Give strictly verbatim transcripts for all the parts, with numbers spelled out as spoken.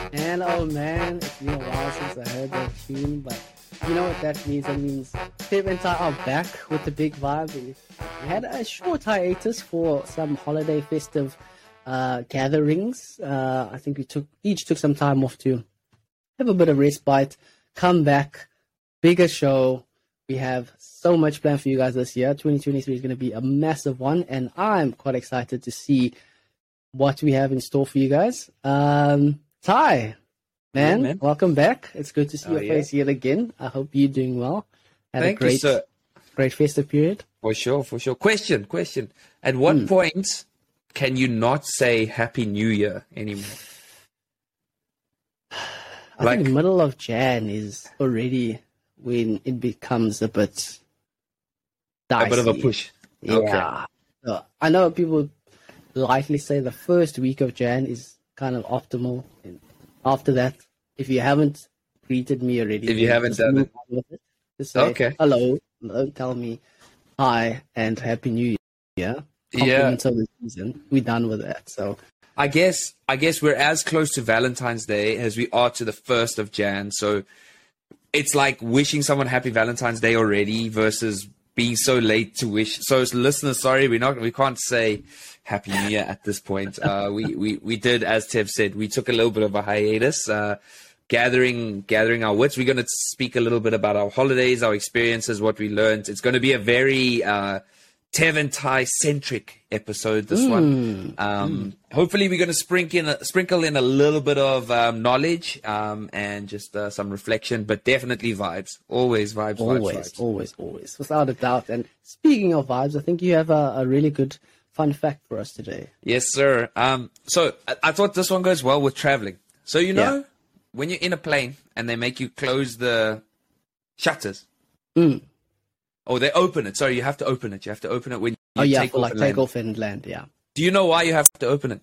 Man, oh man, it's been a while since I heard that tune, but you know what that means? That means Tev and Ty are back with The Big Vibe. We had a short hiatus for some holiday festive uh, gatherings. Uh, I think we took each took some time off to have a bit of respite, come back, bigger show. We have so much planned for you guys this year. twenty twenty-three is going to be a massive one, and I'm quite excited to see what we have in store for you guys. Um, Ty, man, hey, man, welcome back. It's good to see oh, your yeah. face yet again. I hope you're doing well. Had Thank a great, you, sir. Great festive period. For sure, for sure. Question, question. At what mm. point can you not say Happy New Year anymore? I like, think the middle of Jan is already when it becomes a bit dicey. A bit of a push. Yeah. Okay. So I know people likely say the first week of Jan is kind of optimal. And after that, if you haven't greeted me already, if you haven't done it, it, just say okay. hello, hello, tell me hi and Happy New Year. Yeah. Of the season, we're done with that. So I guess I guess we're as close to Valentine's Day as we are to the first of Jan. So it's like wishing someone Happy Valentine's Day already versus being so late to wish. So, listeners, sorry, we're not, we can't say Happy New Year at this point. Uh, we, we, we did, as Tev said, we took a little bit of a hiatus, uh, gathering gathering our wits. We're going to speak a little bit about our holidays, our experiences, what we learned. It's going to be a very uh, Tev and Ty-centric episode, this mm. one. Um, mm. Hopefully, we're going to sprinkle in, sprinkle in a little bit of um, knowledge um, and just uh, some reflection, but definitely vibes. Always vibes, always, vibes, vibes. Always, always, without a doubt. And speaking of vibes, I think you have a, a really good fun fact for us today. Yes, sir. Um, so, I, I thought this one goes well with traveling. So, you know, yeah. when you're in a plane and they make you close the shutters. Mm. Oh, they open it. Sorry, you have to open it. You have to open it when you oh, yeah, take, for off like and take off and land. Yeah. Do you know why you have to open it?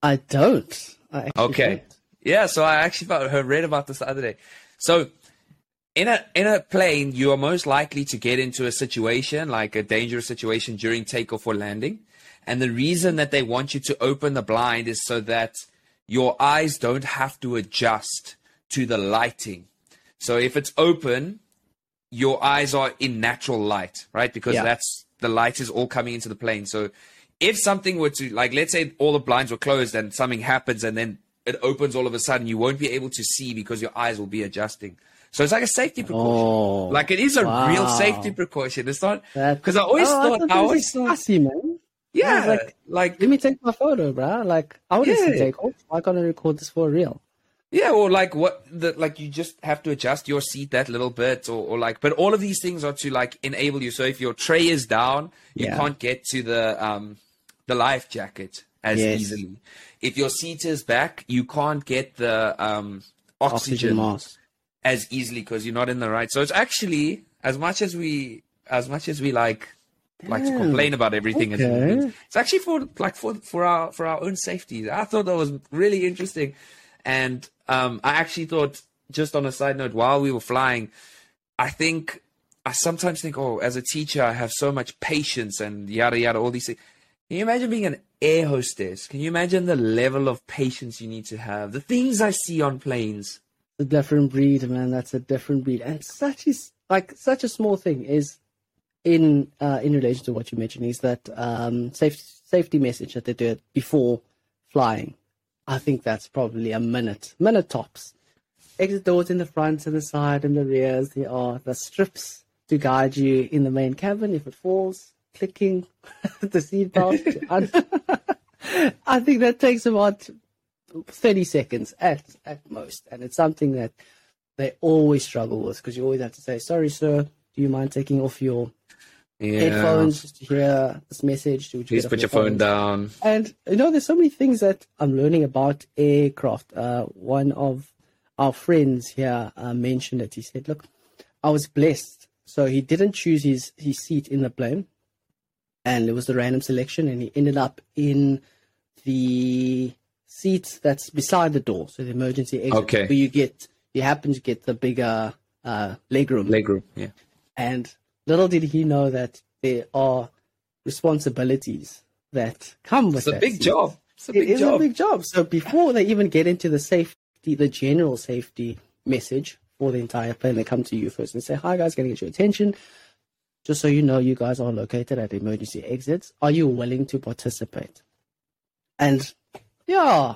I don't. I okay. Don't. Yeah, so I actually read about this the other day. So in a in a plane, you are most likely to get into a situation, like a dangerous situation during takeoff or landing. And the reason that they want you to open the blind is so that your eyes don't have to adjust to the lighting. So if it's open, your eyes are in natural light, right? Because yeah. that's the light is all coming into the plane. So if something were to, like, let's say all the blinds were closed and something happens and then it opens all of a sudden, you won't be able to see because your eyes will be adjusting. So it's like a safety precaution. Oh, like it is a wow. real safety precaution. It's not, because I always oh, thought, I, I always thought, man. Yeah, like, like, let me take my photo, bro. Like, I want yeah. to take off. I gotta record this for real. Yeah, or like what the like you just have to adjust your seat that little bit, or, or like, but all of these things are to like enable you. So if your tray is down, you yeah. can't get to the um the life jacket as yes. easily. If your seat is back, you can't get the um oxygen, oxygen mask as easily because you're not in the right. So it's actually as much as we as much as we like Damn. like to complain about everything. Okay. As it's actually for like for for our for our own safety. I thought that was really interesting. And um, I actually thought, just on a side note, while we were flying, I think, I sometimes think, oh, as a teacher, I have so much patience and yada, yada, all these things. Can you imagine being an air hostess? Can you imagine the level of patience you need to have? The things I see on planes. A different breed, man. That's a different breed. And such is, like, such a small thing is, in uh, in relation to what you mentioned, is that um, safe, safety message that they do it before flying. I think that's probably a minute, minute tops. Exit doors in the front and the side and the rears. There are the strips to guide you in the main cabin if it falls, clicking the seat belt. un- I think that takes about thirty seconds at, at most. And it's something that they always struggle with because you always have to say, sorry, sir, do you mind taking off your Yeah. headphones just to hear this message? Would you please put your phone down? And you know, there's so many things that I'm learning about aircraft. Uh, one of our friends here uh, mentioned that he said, "Look, I was blessed, so he didn't choose his his seat in the plane, and it was the random selection, and he ended up in the seat that's beside the door, so the emergency exit, okay. where you get you happen to get the bigger uh, legroom, legroom, yeah, and." Little did he know that there are responsibilities that. Come with it. It's a big job. It's a big job. It is a big job. So before they even get into the safety, the general safety message for the entire plane, they come to you first and say, "Hi guys, going to get your attention. Just so you know, you guys are located at emergency exits. Are you willing to participate?" And yeah,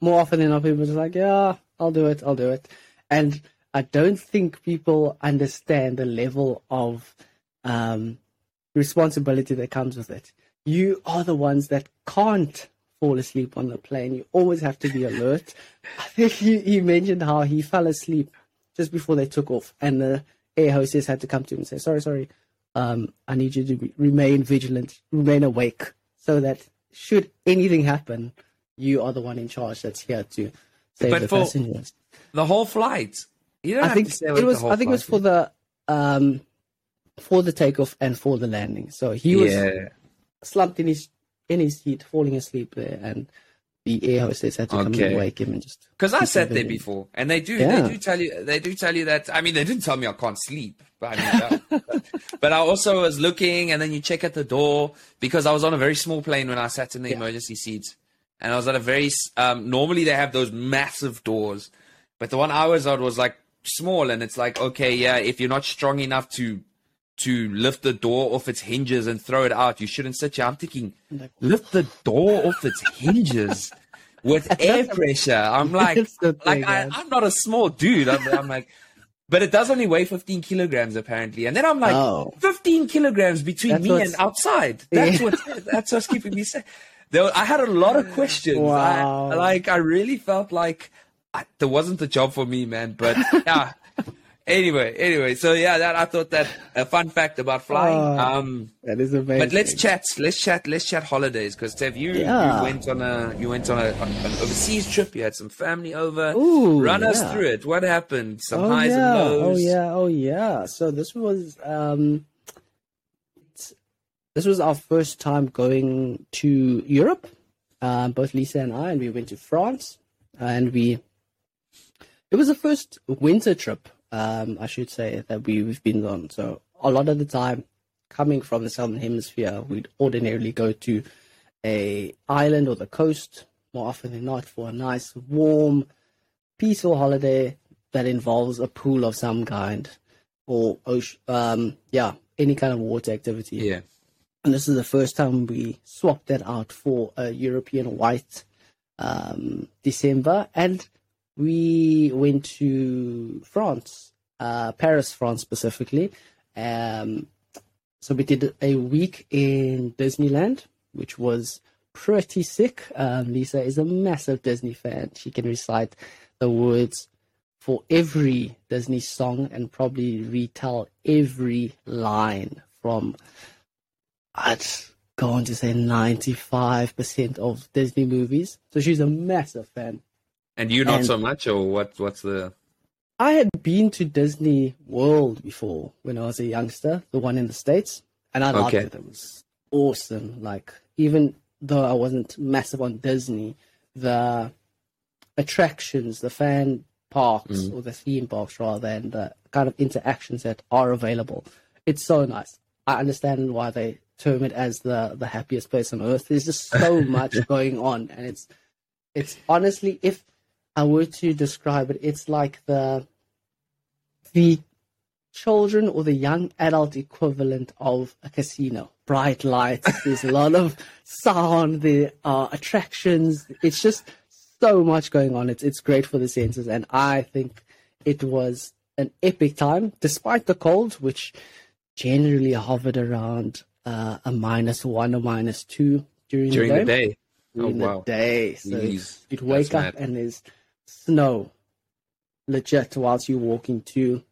more often than not, people are just like, yeah, I'll do it, I'll do it. And I don't think people understand the level of um, responsibility that comes with it. You are the ones that can't fall asleep on the plane. You always have to be alert. I think he, he mentioned how he fell asleep just before they took off, and the air hostess had to come to him and say, sorry, sorry, um, I need you to be, remain vigilant, remain awake, so that should anything happen, you are the one in charge that's here to save but the for passengers. The whole flight. You don't I have think to stay it was. I think it was for the um, for the takeoff and for the landing. So he was yeah. slumped in his in his seat, falling asleep there, and the air hostess had to okay. come and wake him and just. Because I sat there before, and they do yeah. they do tell you they do tell you that. I mean, they didn't tell me I can't sleep, but I mean, but, but I also was looking, and then you check at the door because I was on a very small plane when I sat in the yeah. emergency seats. And I was at a very, um, normally they have those massive doors, but the one I was on was like small, and it's like, okay, yeah, if you're not strong enough to, to lift the door off its hinges and throw it out, you shouldn't sit here. I'm thinking, lift the door off its hinges with air pressure. I'm like, like I, I'm not a small dude. I'm, I'm like, but it does only weigh fifteen kilograms apparently. And then I'm like, oh. fifteen kilograms between that's me and outside. That's yeah. what, that's what's keeping me safe. There, I had a lot of questions. Wow. I, like, I really felt like I, there wasn't a job for me, man. But yeah. anyway, anyway. So yeah, that I thought that a fun fact about flying. Oh, um, that is amazing. But let's chat. Let's chat. Let's chat holidays, because Tev, you, yeah. you went on a you went on, a, on an overseas trip. You had some family over. Ooh, Run yeah. us through it. What happened? Some oh, highs yeah. and lows. Oh yeah. Oh yeah. So this was. Um, This was our first time going to Europe, um, both Lisa and I, and we went to France, and we, it was the first winter trip, um, I should say, that we, we've been on. So a lot of the time coming from the Southern Hemisphere, we'd ordinarily go to a island or the coast more often than not for a nice, warm, peaceful holiday that involves a pool of some kind or ocean, um, yeah, any kind of water activity. Yeah. And this is the first time we swapped that out for a European white um, December. And we went to France, uh, Paris, France specifically. Um, so we did a week in Disneyland, which was pretty sick. Um, Lisa is a massive Disney fan. She can recite the words for every Disney song and probably retell every line from... I'd go on to say ninety-five percent of Disney movies. So she's a massive fan. And you not and so much, or what? What's the... I had been to Disney World before when I was a youngster, the one in the States, and I loved okay. it. It was awesome. Like, even though I wasn't massive on Disney, the attractions, the fan parks, mm. or the theme parks rather, and the kind of interactions that are available, it's so nice. I understand why they term it as the, the happiest place on earth. There's just so much going on, and it's it's honestly, if I were to describe it, it's like the the children or the young adult equivalent of a casino. Bright lights, there's a lot of sound, there are attractions. It's just so much going on. It's it's great for the senses, and I think it was an epic time, despite the cold, which generally hovered around uh, a minus one or minus two during, during the day. The day. During oh, wow. the day. So Jeez, you'd wake up mad. And there's snow, legit, whilst you're walking to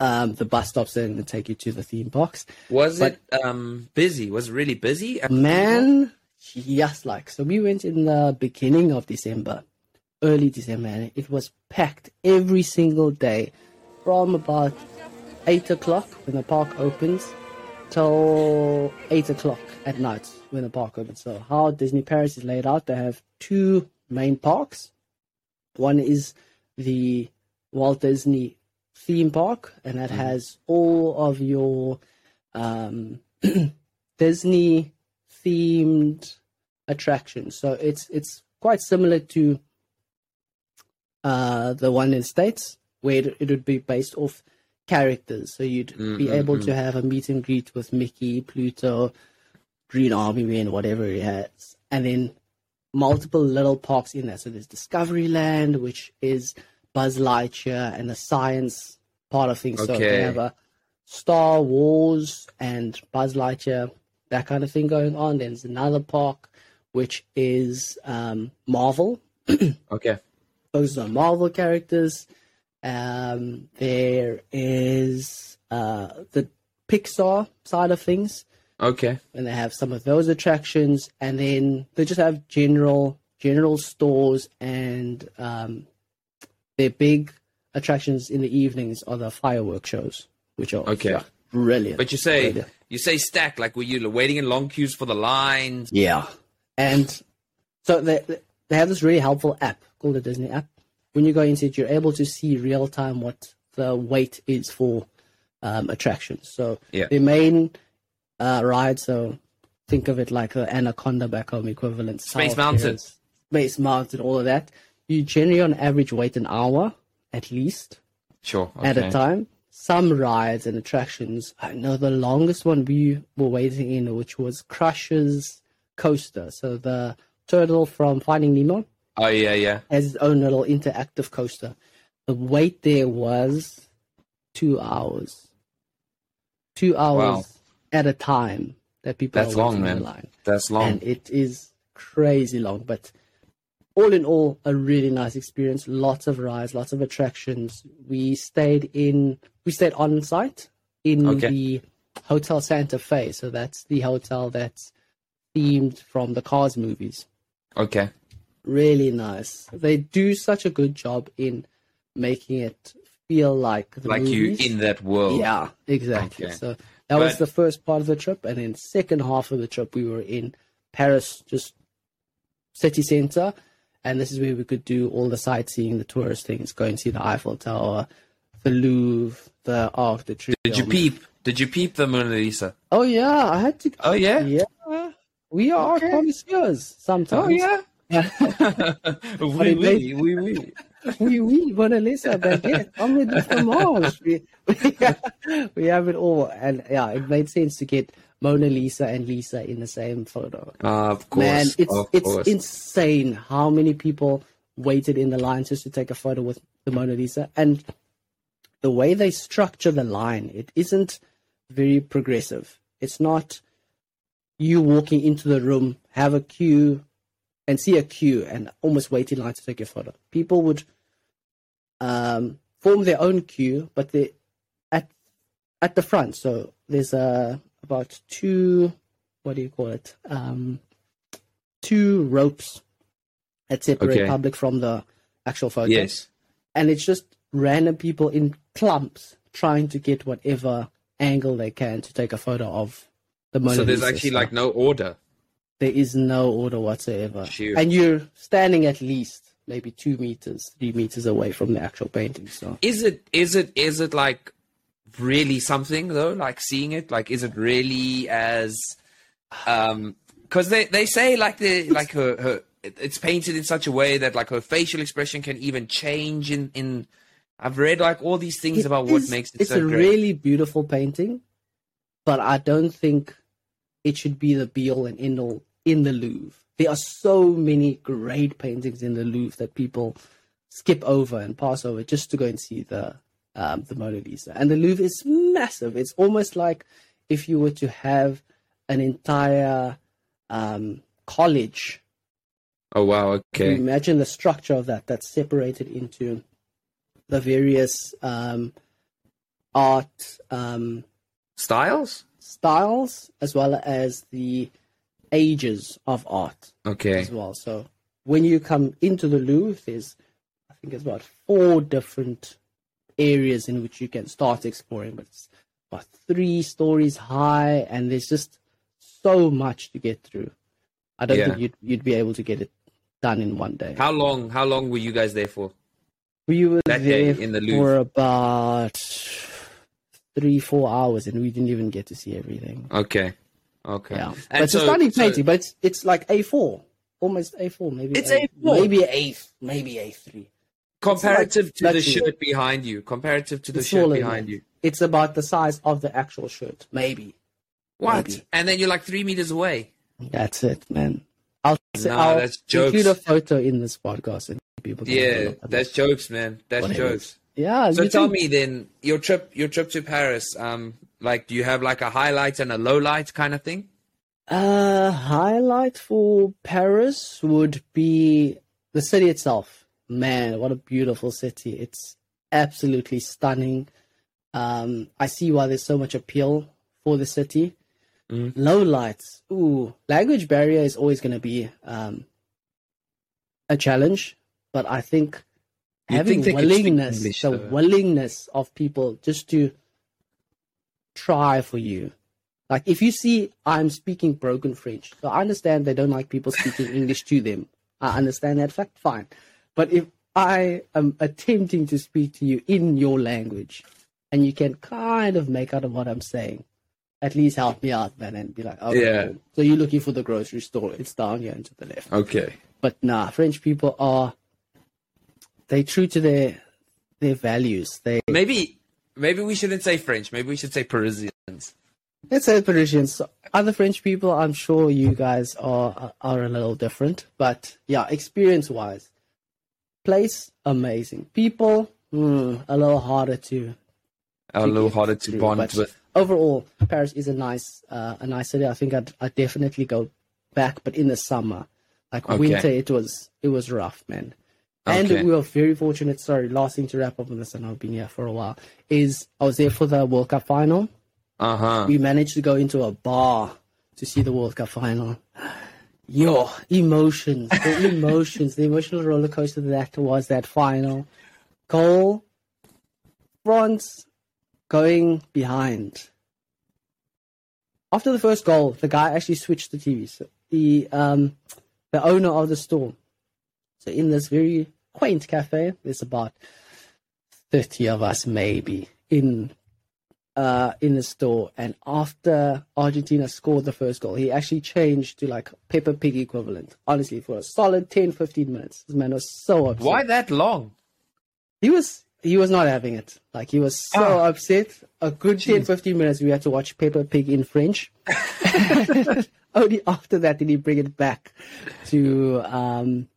um, the bus stops and take you to the theme parks. Was but, it um, busy? Was it really busy? Man, yes, like. So we went in the beginning of December, early December, and it was packed every single day from about... eight o'clock when the park opens till eight o'clock at night when the park opens. So how Disney Paris is laid out, they have two main parks. One is the Walt Disney theme park, and that has all of your um, Disney themed attraction. So it's it's quite similar to uh, the one in the States, where it, it would be based off characters. So you'd mm-hmm. be able to have a meet and greet with Mickey, Pluto, Green Army Man, whatever he has. And then multiple little parks in there. So there's Discovery Land, which is Buzz Lightyear and the science part of things. Okay. So they have a Star Wars and Buzz Lightyear, that kind of thing going on. There's another park, which is um, Marvel. Okay. Those are Marvel characters. Um, there is uh, the Pixar side of things. Okay. And they have some of those attractions, and then they just have general general stores, and um, their big attractions in the evenings are the fireworks shows, which are okay. Yeah, brilliant. But you say brilliant. You say stacked, like were you waiting in long queues for the lines? Yeah. And so they they have this really helpful app called the Disney app. When you go into it, you're able to see real time what the wait is for um, attractions. So yeah. the main Uh, right, so think of it like the Anaconda back home equivalent. Space Mountain. Space Mountain, all of that. You generally, on average, wait an hour at least. Sure. Okay. At a time. Some rides and attractions. I know the longest one we were waiting in, which was Crusher's Coaster. So the turtle from Finding Nemo. Oh, yeah, yeah. Has its own little interactive coaster. The wait there was two hours. Two hours. Wow. At a time that people that's are long, man. Line. That's long. And it is crazy long. But all in all, a really nice experience. Lots of rides, lots of attractions. We stayed in we stayed on site in okay. the Hotel Santa Fe. So that's the hotel that's themed from the Cars movies. Okay. Really nice. They do such a good job in making it feel like the like movies. You in that world. Yeah, exactly. Okay. So That but, was the first part of the trip, and then second half of the trip, we were in Paris, just city center, and this is where we could do all the sightseeing, the tourist things, go and see the Eiffel Tower, the Louvre, the Arc de Triomphe. Did you peep? Did you peep the Mona Lisa? Oh, yeah. I had to. Oh, yeah? Yeah. We are okay. connoisseurs sometimes. Oh, yeah? Oui, oui, oui, oui. We we Mona Lisa baguette on the fromage. We, we, we have it all, and yeah, it made sense to get Mona Lisa and Lisa in the same photo. Uh, of course, man, it's of it's course. Insane how many people waited in the line just to take a photo with the Mona Lisa, and the way they structure the line, it isn't very progressive. It's not you walking into the room, have a queue. And see a queue and almost wait in line to take your photo. People would um, form their own queue, but they at at the front. So there's uh, about two, what do you call it? Um, two ropes that separate okay. public from the actual photos. Yes. And it's just random people in clumps trying to get whatever angle they can to take a photo of the Mona Lisa. So there's actually stuff. Like no order. There is no order whatsoever. Shoot. And you're standing at least maybe two meters, three meters away from the actual painting. So is it is it is it like really something though? Like seeing it? Like is it really as um because they, they say like the like her, her it's painted in such a way that like her facial expression can even change in, in I've read like all these things it about is, what makes it it's so It's a great. Really beautiful painting, but I don't think it should be the be all and end all. In the Louvre, there are so many great paintings in the Louvre that people skip over and pass over just to go and see the um, the Mona Lisa. And the Louvre is massive. It's almost like if you were to have an entire um, college. Oh wow! Okay. Imagine the structure of that. That's separated into the various um, art um, styles, styles as well as the ages of art okay as well. So when you come into the Louvre, there's I think it's about four different areas in which you can start exploring, but it's about three stories high and there's just so much to get through. I don't yeah. think you'd, you'd be able to get it done in one day. How long how long were you guys there for? We were that there day in the Louvre for about three four hours and we didn't even get to see everything. Okay. Okay. Yeah. But it's so, not eighteen eighty, so... but it's, it's like A four. Almost A four, maybe. It's A four. Maybe A three. Maybe A three. Comparative like, to lucky. The shirt behind you. Comparative to the it's shirt behind it. You. It's about the size of the actual shirt. Maybe. What? Maybe. And then you're like three meters away. That's it, man. I'll, no, I'll that's include jokes. A photo in this podcast. And people can yeah, that's jokes, man. That's what jokes. Yeah. So tell think... me then, your trip your trip to Paris, um, like, do you have like a highlight and a low light kind of thing? Uh, highlight for Paris would be the city itself. Man, what a beautiful city. It's absolutely stunning. Um, I see why there's so much appeal for the city. Mm. Low lights. Ooh, language barrier is always going to be um, a challenge, but I think you having think willingness, English, the though. willingness of people just to try for you. Like, if you see I'm speaking broken French, so I understand they don't like people speaking English to them. I understand that fact, fine. But if I am attempting to speak to you in your language and you can kind of make out of what I'm saying, at least help me out, man, and be like, okay, yeah. Cool. So you're looking for the grocery store. It's down here and to the left. Okay. But nah, French people are, they true to their their values. They Maybe maybe we shouldn't say French. Maybe we should say Parisians. Let's say Parisians. Other French people, I'm sure you guys are are a little different. But yeah, experience-wise, place, amazing. People, mm, a little harder to... A to little harder to through, bond with. Overall, Paris is a nice uh, a nice city. I think I'd, I'd definitely go back, but in the summer. Like okay. winter, it was it was rough, man. And okay. we were very fortunate. Sorry, last thing to wrap up on this, and I've been here for a while, is I was there for the World Cup final. Uh-huh. We managed to go into a bar to see the World Cup final. Yo, emotions, the emotions, the emotional roller coaster that was that final. Goal, France going behind. After the first goal, the guy actually switched the T V. So the um, the owner of the store. So in this very quaint cafe, there's about thirty of us maybe in. Uh, in the store, and after Argentina scored the first goal, he actually changed to like Peppa Pig equivalent. Honestly, for a solid ten, fifteen minutes, this man was so upset. Why that long? He was he was not having it. Like he was so oh. upset. A good Jeez. ten, fifteen minutes, we had to watch Peppa Pig in French. Only after that did he bring it back to um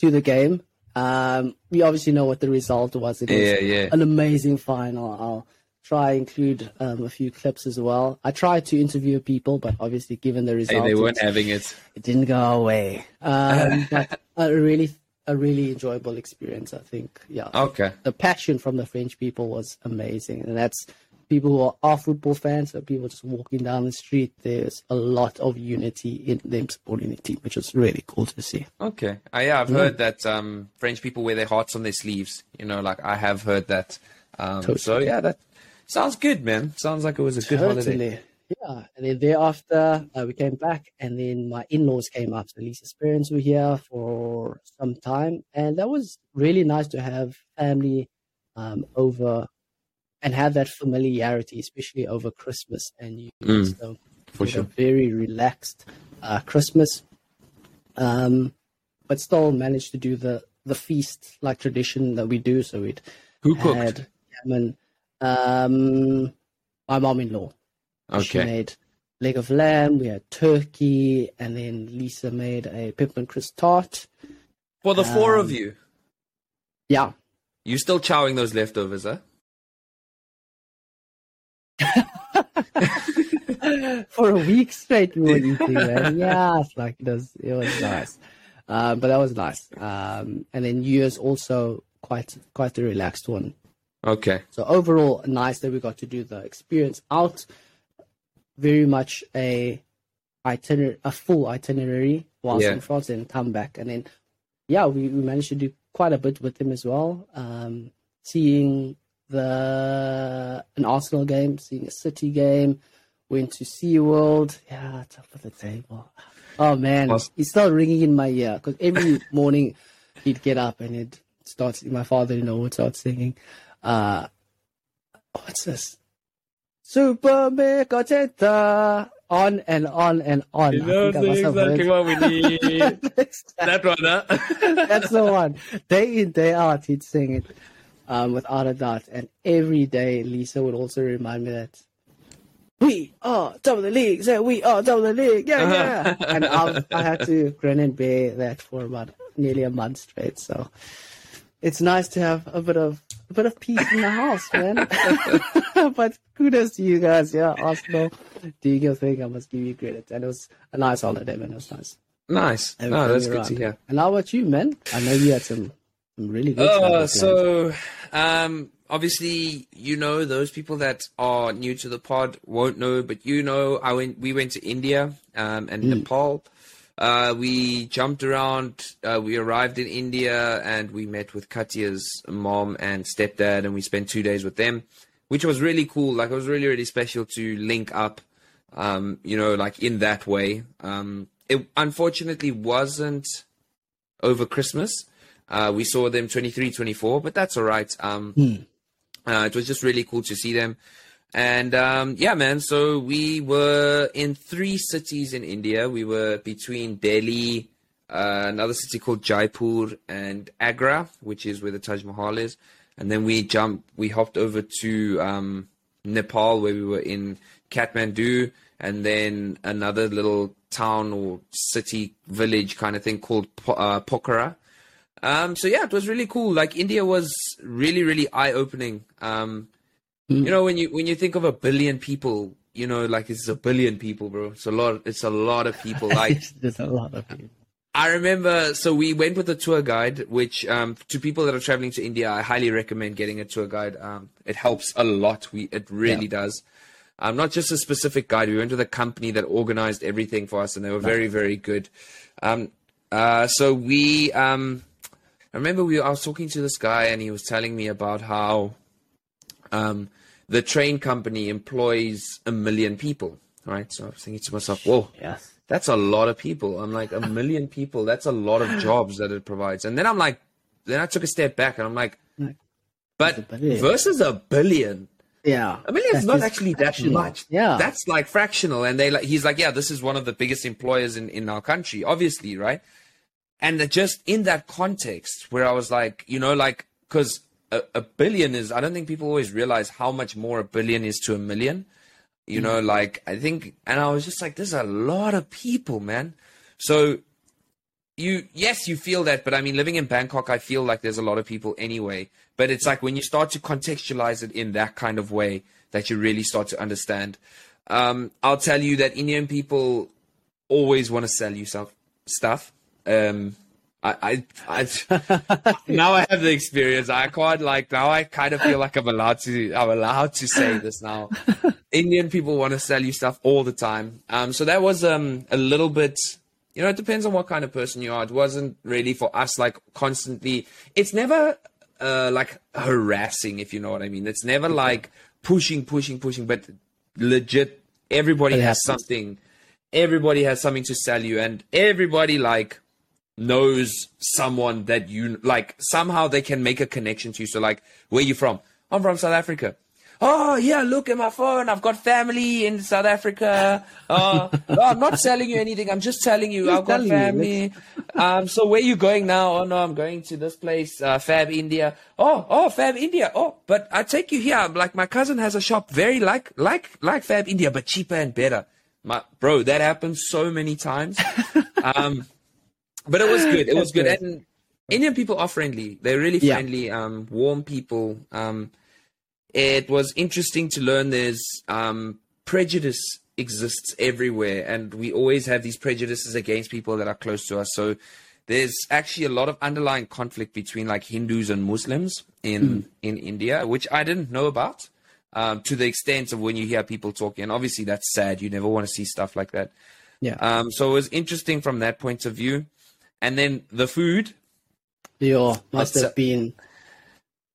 to the game. Um, we obviously know what the result was. It was yeah, yeah. an amazing final. I'll, try include um, a few clips as well. I tried to interview people, but obviously given the results, hey, they weren't it, having it. It didn't go away. Um, but a really, a really enjoyable experience, I think. Yeah. Okay. The passion from the French people was amazing, and that's people who are, are football fans. So people just walking down the street. There's a lot of unity in them supporting the team, which is really cool to see. Okay. I, yeah, I've mm. heard that um, French people wear their hearts on their sleeves. You know, like I have heard that. Um, totally. So yeah, that. Sounds good, man. Sounds like it was a good totally. holiday. Yeah. And then thereafter, uh, we came back, and then my in-laws came up. So Lisa's parents were here for some time. And that was really nice to have family um, over and have that familiarity, especially over Christmas and New Year's. Mm, so for sure. A very relaxed uh, Christmas. Um, but still managed to do the, the feast like tradition that we do. So we'd Who cooked? Had salmon. Um, my mom-in-law. Okay. She made leg of lamb. We had turkey, and then Lisa made a peppermint crisp tart. For the um, four of you. Yeah. You still chowing those leftovers, huh? For a week straight, we were eating, man. Yeah, it's like it was. It was nice, um, but that was nice. Um, and then yours also quite quite the relaxed one. Okay. So overall, nice that we got to do the experience out. Very much a itinerary, a full itinerary whilst yeah. in France, and come back. And then, yeah, we, we managed to do quite a bit with them as well. Um, seeing the an Arsenal game, seeing a City game, went to SeaWorld. Yeah, top of the table. Oh, man. Awesome. It's still ringing in my ear because every morning he'd get up and it starts, my father-in-law would start singing. Uh, what's this? Super Mega Tenta. on and on and on. You know, I think that's exactly what we need. That one, huh? That's the one. Day in, day out, he'd sing it um, without a doubt. And every day, Lisa would also remind me that we are top of the league. So we are top of the league. Yeah, uh-huh. yeah. And I, was, I had to grin and bear that for about nearly a month straight. So it's nice to have a bit of a bit of peace in the house, man. But kudos to you guys. Yeah, Arsenal, doing your thing. I must give you credit. And it was a nice holiday, man. It was nice. Nice. Everything no, that's around. Good to hear. And how about you, man? I know you had some, some really good stuff. Oh, so um, obviously, you know, those people that are new to the pod won't know, but you know, I went. we went to India um, and mm. Nepal. Uh, we jumped around. Uh, we arrived in India and we met with Katya's mom and stepdad, and we spent two days with them, which was really cool. Like, it was really, really special to link up, um, you know, like in that way. Um, it unfortunately wasn't over Christmas. Uh, we saw them twenty-three, twenty-four, but that's all right. Um, mm. uh, it was just really cool to see them. And, um, yeah, man, so we were in three cities in India. We were between Delhi, uh, another city called Jaipur, and Agra, which is where the Taj Mahal is. And then we jumped, we hopped over to um, Nepal, where we were in Kathmandu, and then another little town or city, village kind of thing called po- uh, Pokhara. Um, so, yeah, it was really cool. Like, India was really, really eye-opening. Um You know, when you when you think of a billion people, you know, like it's a billion people, bro. It's a lot. It's a lot of people. Like, there's a lot of people. I remember. So we went with a tour guide, which um, to people that are traveling to India, I highly recommend getting a tour guide. Um, it helps a lot. We it really yeah. does. Um, not just a specific guide. We went with a company that organized everything for us, and they were very very good. Um, uh, so we um, I remember we I was talking to this guy, and he was telling me about how. Um, the train company employs a million people, right? So I was thinking to myself, whoa, yes. that's a lot of people. I'm like, a million people, that's a lot of jobs that it provides. And then I'm like, then I took a step back and I'm like, but a versus a billion. Yeah. A million is not actually that much. Yeah. That's like fractional. And they like, he's like, yeah, this is one of the biggest employers in, in our country, obviously, right? And just in that context where I was like, you know, like, because A, a billion is, I don't think people always realize how much more a billion is to a million, you know, like I think, and I was just like, there's a lot of people, man. So you, yes, you feel that, but I mean, living in Bangkok, I feel like there's a lot of people anyway, but it's like when you start to contextualize it in that kind of way that you really start to understand. Um, I'll tell you that Indian people always want to sell you stuff. Um, I, I, I now I have the experience. I can't like now. I kind of feel like I'm allowed to. I'm allowed to say this now. Indian people want to sell you stuff all the time. Um, so that was um a little bit. You know, it depends on what kind of person you are. It wasn't really for us like constantly. It's never uh like harassing, if you know what I mean. It's never like pushing, pushing, pushing. But legit, everybody has something. Everybody has something to sell you, and everybody like. Knows someone that you like somehow they can make a connection to you. So like, where are you from? I'm from South Africa. Oh yeah, look at my phone. I've got family in South Africa. Uh, no, I'm not selling you anything. I'm just telling you I've got family. Um, so where are you going now? Oh no, I'm going to this place, uh, Fab India. Oh, oh, Fab India. Oh, but I take you here. I'm like my cousin has a shop very like like like Fab India, but cheaper and better. My bro, that happens so many times. Um But it was good. It That's was good. good. And Indian people are friendly. They're really friendly, yeah. um, warm people. Um, it was interesting to learn there's um, prejudice exists everywhere. And we always have these prejudices against people that are close to us. So there's actually a lot of underlying conflict between like Hindus and Muslims in, mm. in India, which I didn't know about um, to the extent of when you hear people talking. And obviously that's sad. You never want to see stuff like that. Yeah. Um, so it was interesting from that point of view. And then the food. Yeah, must have been.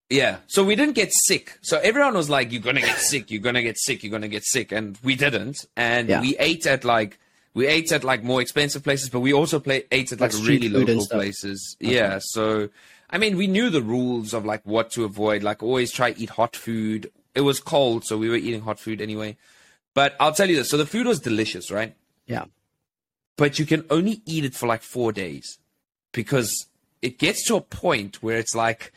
Yeah. So we didn't get sick. So everyone was like, you're going to get sick. You're going to get sick. You're going to get sick. And we didn't. And yeah. we ate at like, we ate at like more expensive places, but we also play, ate at like, like really local places. Okay. Yeah. So, I mean, we knew the rules of like what to avoid, like always try to eat hot food. It was cold. So we were eating hot food anyway. But I'll tell you this. So the food was delicious, right? Yeah. But you can only eat it for like four days because it gets to a point where it's like,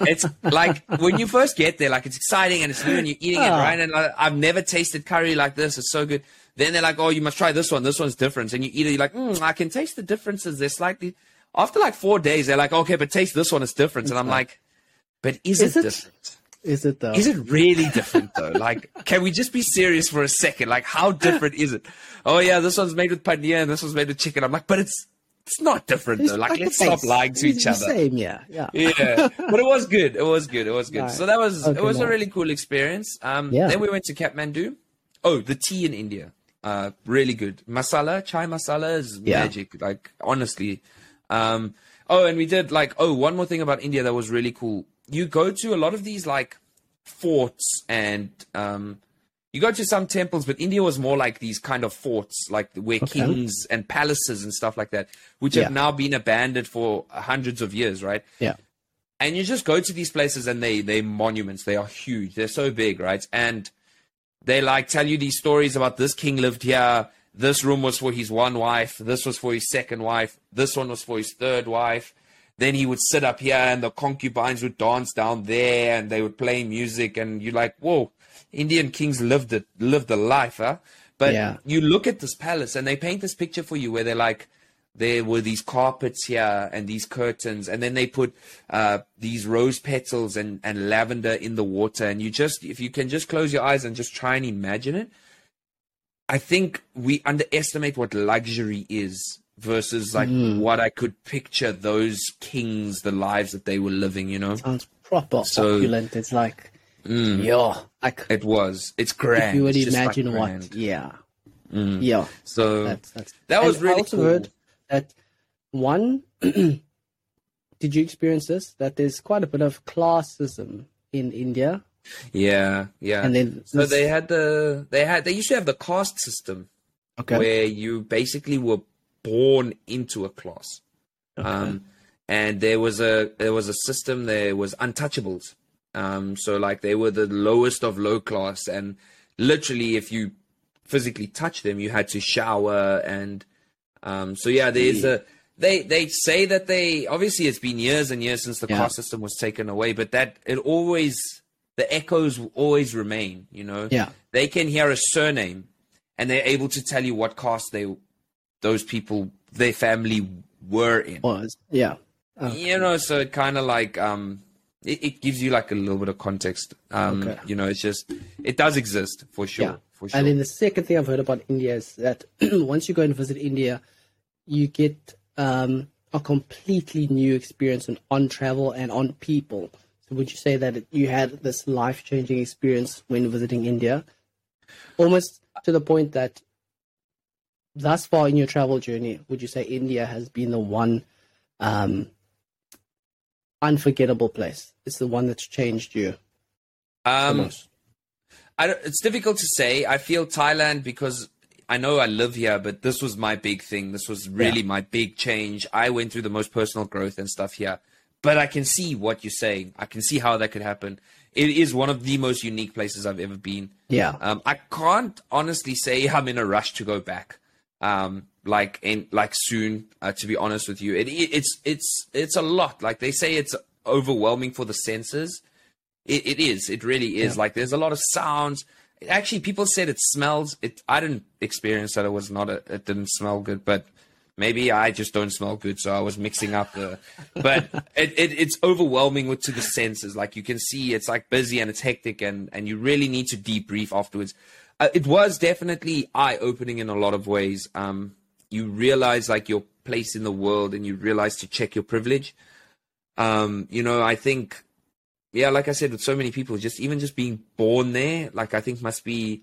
it's like when you first get there, like it's exciting and it's new and you're eating oh. it, right? And like, I've never tasted curry like this. It's so good. Then they're like, oh, you must try this one. This one's different. And you eat it. You're like, mm, I can taste the differences. They're slightly – after like four days, they're like, okay, but taste this one. It's different. And I'm like, but is, is it, it different? Is it though? Is it really different though? Like, can we just be serious for a second? Like, how different is it? Oh, yeah, this one's made with paneer and this one's made with chicken. I'm like, but it's it's not different it's though. Like, like let's stop lying to it's each other. Same, yeah. Yeah. yeah. But it was good. It was good. It was good. Right. So that was okay, it was man. a really cool experience. Um, yeah. Then we went to Kathmandu. Oh, the tea in India. Uh, really good. Masala, chai masala is yeah. magic. Like, honestly. Um, oh, and we did like, oh, one more thing about India that was really cool. You go to a lot of these like forts and um, you go to some temples, but India was more like these kind of forts, like where okay. kings and palaces and stuff like that, which yeah. have now been abandoned for hundreds of years, right? Yeah. And you just go to these places and they, they're monuments. They are huge. They're so big, right? And they like tell you these stories about this king lived here. This room was for his one wife. This was for his second wife. This one was for his third wife. Then he would sit up here and the concubines would dance down there and they would play music. And you're like, whoa, Indian kings lived it, lived the life, huh? But yeah. you look at this palace and they paint this picture for you where they're like, there were these carpets here and these curtains. And then they put uh, these rose petals and, and lavender in the water. And you just, if you can just close your eyes and just try and imagine it. I think we underestimate what luxury is versus like mm. what I could picture those kings, the lives that they were living, you know? It sounds proper so, opulent. It's like, mm, yeah. Like, it was. It's grand. If you would it's imagine like what, grand. yeah. Mm. Yeah. So that's, that's, that was really I also cool. heard that one, did you experience this? That there's quite a bit of classism in India. Yeah, yeah. And then so this... they had the they had they used to have the caste system, okay, where you basically were born into a class, okay. um, and there was a there was a system there was untouchables, um, so like they were the lowest of low class, and literally if you physically touch them, you had to shower, and um, so yeah, there's yeah. a. They they say that they obviously it's been years and years since the yeah. caste system was taken away, but that it always. The echoes will always remain, you know. Yeah. They can hear a surname and they're able to tell you what caste they those people their family were in. Was. Yeah. Okay. You know, so it kinda like um it, it gives you like a little bit of context. Um okay. you know, it's just it does exist for sure. Yeah. For sure. And then the second thing I've heard about India is that once you go and visit India, you get um a completely new experience on, on travel and on people. Would you say that you had this life-changing experience when visiting India? Almost to the point that thus far in your travel journey, would you say India has been the one um, unforgettable place? It's the one that's changed you? Um, I don't, it's difficult to say. I feel Thailand because I know I live here, but this was my big thing. This was really yeah. my big change. I went through the most personal growth and stuff here. But I can see what you're saying. I can see how that could happen. It is one of the most unique places I've ever been. Yeah. Um, I can't honestly say I'm in a rush to go back. Um, like in like soon. Uh, to be honest with you, it, it it's it's it's a lot. Like they say, it's overwhelming for the senses. It, it is. It really is. Yeah. Like there's a lot of sounds. Actually, people said it smells. It. I didn't experience that. It was not. A, it didn't smell good, but. Maybe I just don't smell good, so I was mixing up the. But it, it, it's overwhelming with to the senses. Like you can see, it's like busy and it's hectic, and, and you really need to debrief afterwards. Uh, it was definitely eye opening in a lot of ways. Um, you realize like your place in the world, and you realize to check your privilege. Um, you know, I think, yeah, like I said, with so many people, just even just being born there, like I think must be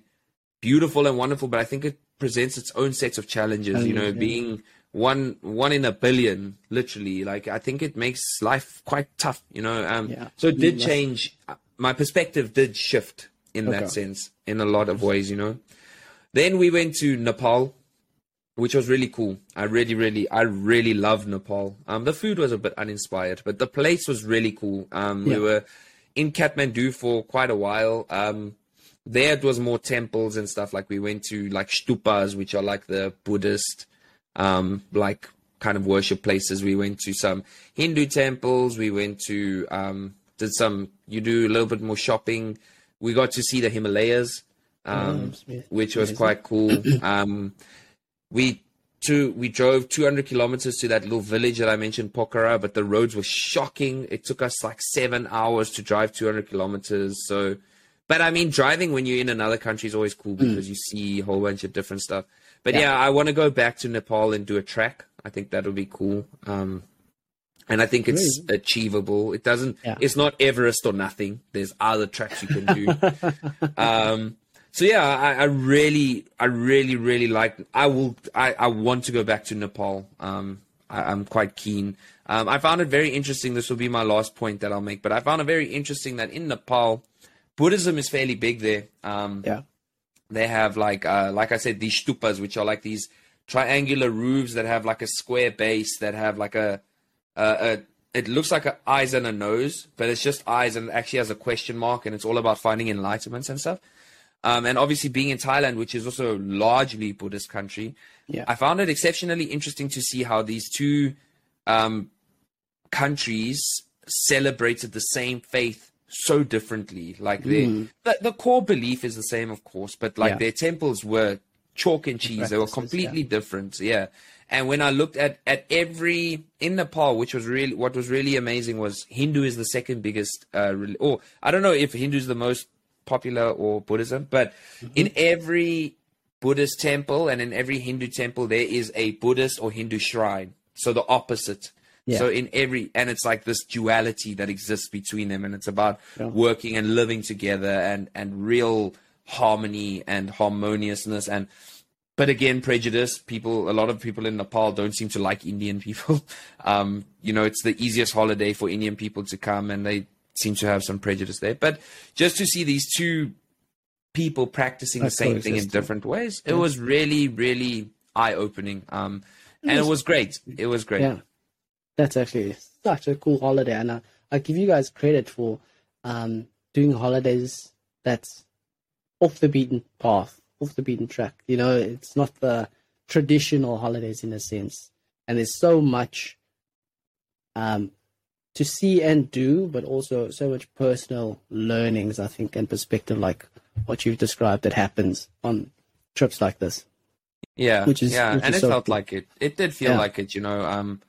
beautiful and wonderful. But I think it presents its own sets of challenges. Oh, you know, yeah. being One one in a billion, literally. Like I think it makes life quite tough, you know. Um, yeah. So it did change. My perspective did shift in okay. that sense, in a lot of ways, you know. Then we went to Nepal, which was really cool. I really, really, I really love Nepal. Um, the food was a bit uninspired, but the place was really cool. Um, yeah. We were in Kathmandu for quite a while. Um, There it was more temples and stuff. Like we went to like stupas, which are like the Buddhist, um, like kind of worship places. We went to some Hindu temples. We went to, um, did some, you do a little bit more shopping. We got to see the Himalayas, um, oh, yeah. which was Amazing. Quite cool. Um, we to we drove two hundred kilometers to that little village that I mentioned, Pokhara, but the roads were shocking. It took us like seven hours to drive two hundred kilometers. So, but I mean, driving when you're in another country is always cool because mm. you see a whole bunch of different stuff. But yeah, yeah I want to go back to Nepal and do a trek. I think that'll be cool. Um, and I think it's really? achievable. It doesn't, yeah. it's not Everest or nothing. There's other tracks you can do. um, so yeah, I, I really, I really, really like, I will, I, I want to go back to Nepal. Um, I, I'm quite keen. Um, I found it very interesting. This will be my last point that I'll make, but I found it very interesting that in Nepal, Buddhism is fairly big there. Um, yeah. They have like, uh, like I said, these stupas, which are like these triangular roofs that have like a square base that have like a, Uh, uh, it looks like an eyes and a nose, but it's just eyes and actually has a question mark, and it's all about finding enlightenment and stuff. Um, and obviously being in Thailand, which is also largely Buddhist country, yeah. I found it exceptionally interesting to see how these two um, countries celebrated the same faith so differently. Like mm. their, the, the core belief is the same, of course, but like yeah. their temples were chalk and cheese. They were completely yeah. different. Yeah. And when I looked at, at every in Nepal, which was really what was really amazing was Hindu is the second biggest, uh, or I don't know if Hindu is the most popular or Buddhism, but mm-hmm. in every Buddhist temple and in every Hindu temple, there is a Buddhist or Hindu shrine. So the opposite. Yeah. So in every, and it's like this duality that exists between them, and it's about yeah. working and living together and, and real harmony and harmoniousness and, but again, prejudice. People, a lot of people in Nepal don't seem to like Indian people. Um, you know, it's the easiest holiday for Indian people to come, and they seem to have some prejudice there. But just to see these two people practicing That's the same thing in different ways, it yeah. was really, really eye-opening. Um, and it was, it was great. It was great. Yeah. That's actually such a cool holiday. And I, I give you guys credit for um, doing holidays that's off the beaten path. Off the beaten track, you know, it's not the traditional holidays in a sense, and there's so much um, to see and do, but also so much personal learnings, I think, and perspective, like what you've described, that happens on trips like this. Yeah, which is yeah, which and is it so felt cool. like it. It did feel yeah. like it, you know. Um,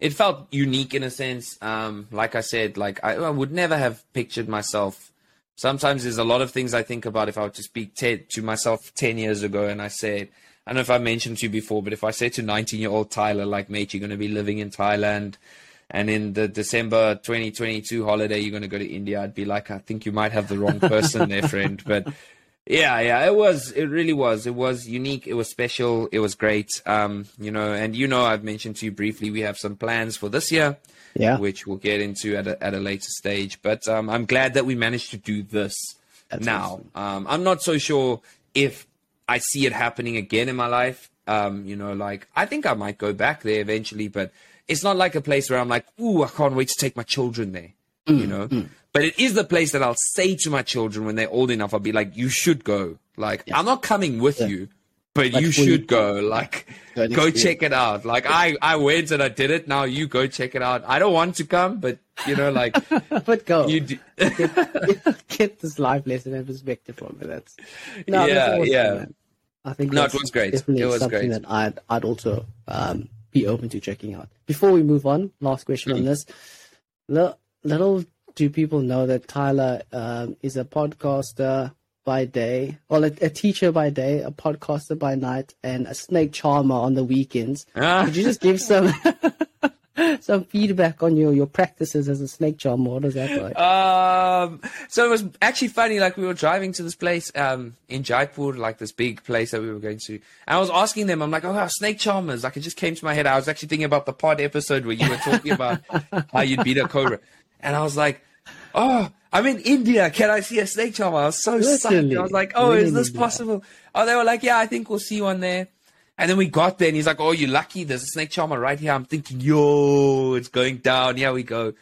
it felt unique in a sense. Um, like I said, like I, I would never have pictured myself. Sometimes there's a lot of things I think about if I were to speak te- to myself ten years ago, and I said, I don't know if I mentioned to you before, but if I said to nineteen-year-old Tyler, like, mate, you're going to be living in Thailand, and in the December twenty twenty-two holiday, you're going to go to India, I'd be like, I think you might have the wrong person there, friend. But yeah, yeah, it was, it really was. It was unique. It was special. It was great. Um, you know, and you know, I've mentioned to you briefly, we have some plans for this year. Yeah, which we'll get into at a, at a later stage. But um, I'm glad that we managed to do this That's now. Awesome. Um, I'm not so sure if I see it happening again in my life. Um, you know, like I think I might go back there eventually, but it's not like a place where I'm like, ooh, I can't wait to take my children there, mm, you know. Mm. But it is the place that I'll say to my children when they're old enough, I'll be like, you should go. Like, yeah. I'm not coming with yeah. you. But like you should go, like, go, go check it out. Like, I, I went and I did it. Now you go check it out. I don't want to come, but, you know, like. but go. You do- get, get this life lesson and perspective from it. That's, no, yeah, that's awesome, yeah. Man. I think no, it was great. It was something great. that I'd, I'd also um, be open to checking out. Before we move on, last question mm. on this. Little, little do people know that Tyler um, is a podcaster by day, well, a, a teacher by day, a podcaster by night, and a snake charmer on the weekends. Ah. Could you just give some some feedback on your, your practices as a snake charmer? What is that like? Um, so it was actually funny. Like we were driving to this place um, in Jaipur, like this big place that we were going to. And I was asking them, I'm like, oh, snake charmers. Like it just came to my head. I was actually thinking about the pod episode where you were talking about how you'd beat a cobra. And I was like, oh, I'm in India. Can I see a snake charmer? I was so Literally. psyched. I was like, oh, really is this possible? Yeah. Oh, they were like, yeah, I think we'll see one there. And then we got there and he's like, oh, you're lucky. There's a snake charmer right here. I'm thinking, yo, it's going down. Here we go.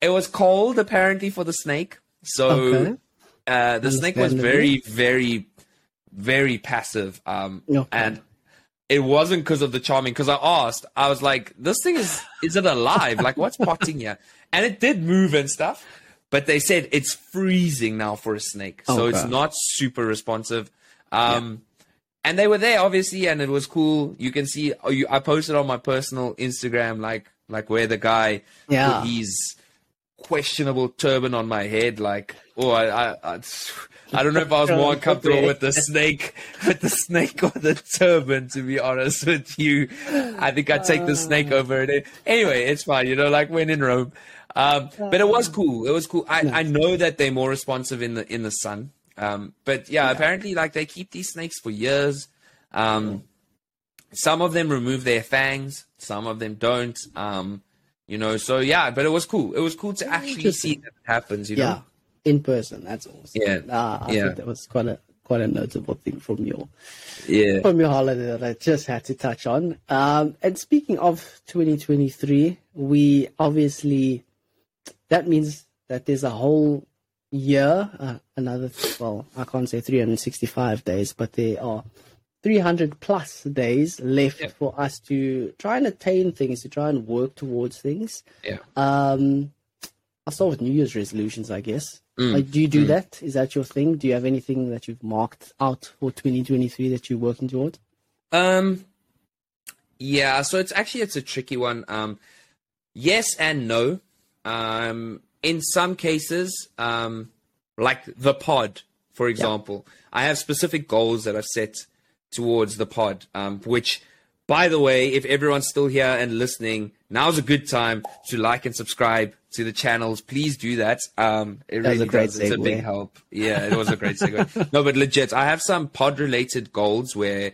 It was cold apparently for the snake. So okay. uh, the snake was very, very, very passive. Um, okay. And it wasn't because of the charming. Because I asked, I was like, "This thing is—is is it alive? Like, what's potting here?" And it did move and stuff. But they said it's freezing now for a snake, so okay. it's not super responsive. Um, yeah. And they were there, obviously, and it was cool. You can see, you, I posted on my personal Instagram, like like where the guy yeah. put his questionable turban on my head. Like, oh, I, I, I, I don't know if I was more uncomfortable with the snake, with the snake or the turban, to be honest with you. I think I'd take the snake over it. Anyway, it's fine, you know, like when in Rome. Um, but it was cool. It was cool. I, I know that they're more responsive in the in the sun. Um, but yeah, yeah, apparently like they keep these snakes for years. Um, some of them remove their fangs. Some of them don't. Um, you know, so yeah, but it was cool. It was cool to actually see that it happens, you yeah. know. In person, that's awesome. Yeah, uh, I yeah. think that was quite a quite a notable thing from your yeah from your holiday that I just had to touch on. Um, and speaking of twenty twenty-three, we obviously that means that there's a whole year, uh, another well, I can't say three hundred sixty-five days, but there are three hundred plus days left yeah. for us to try and attain things, to try and work towards things. Yeah. Um, I start with New Year's resolutions, I guess. Mm. Like, do you do mm. that? Is that your thing? Do you have anything that you've marked out for twenty twenty-three that you're working towards? Um, yeah, so it's actually, it's a tricky one. Um, yes and no. Um, in some cases, um, like the pod, for example, yeah. I have specific goals that I've set towards the pod, um, which, by the way, if everyone's still here and listening, now's a good time to like and subscribe to the channels. Please do that. Um, it that really does. Segue. It's a big help. Yeah, it was a great segue. No, but legit, I have some pod-related goals where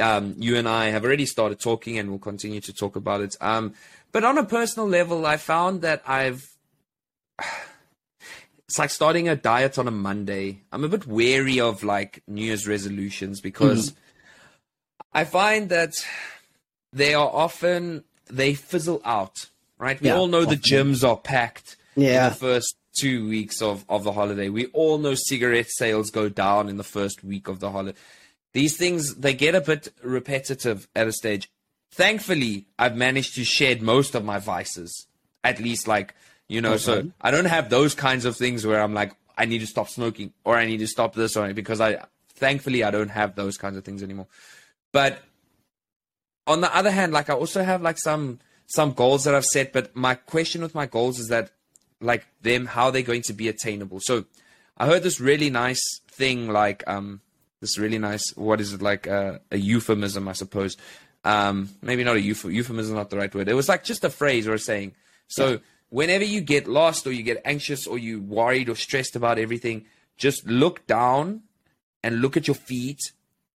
um, you and I have already started talking and will continue to talk about it. Um, but on a personal level, I found that I've – it's like starting a diet on a Monday. I'm a bit wary of like New Year's resolutions because mm. I find that they are often – they fizzle out, right? We yeah, all know often. The gyms are packed yeah. in the first two weeks of, of the holiday. We all know cigarette sales go down in the first week of the holiday. These things, they get a bit repetitive at a stage. Thankfully, I've managed to shed most of my vices, at least like, you know, mm-hmm. so I don't have those kinds of things where I'm like, I need to stop smoking or I need to stop this or because I, thankfully, I don't have those kinds of things anymore. But on the other hand, like I also have like some some goals that I've set, but my question with my goals is that like them, how they're going to be attainable. So I heard this really nice thing, like um this really nice, what is it like uh, a euphemism, I suppose. Um, maybe not a euph- euphemism, not the right word. It was like just a phrase or a saying. So yeah. whenever you get lost or you get anxious or you worried or stressed about everything, just look down and look at your feet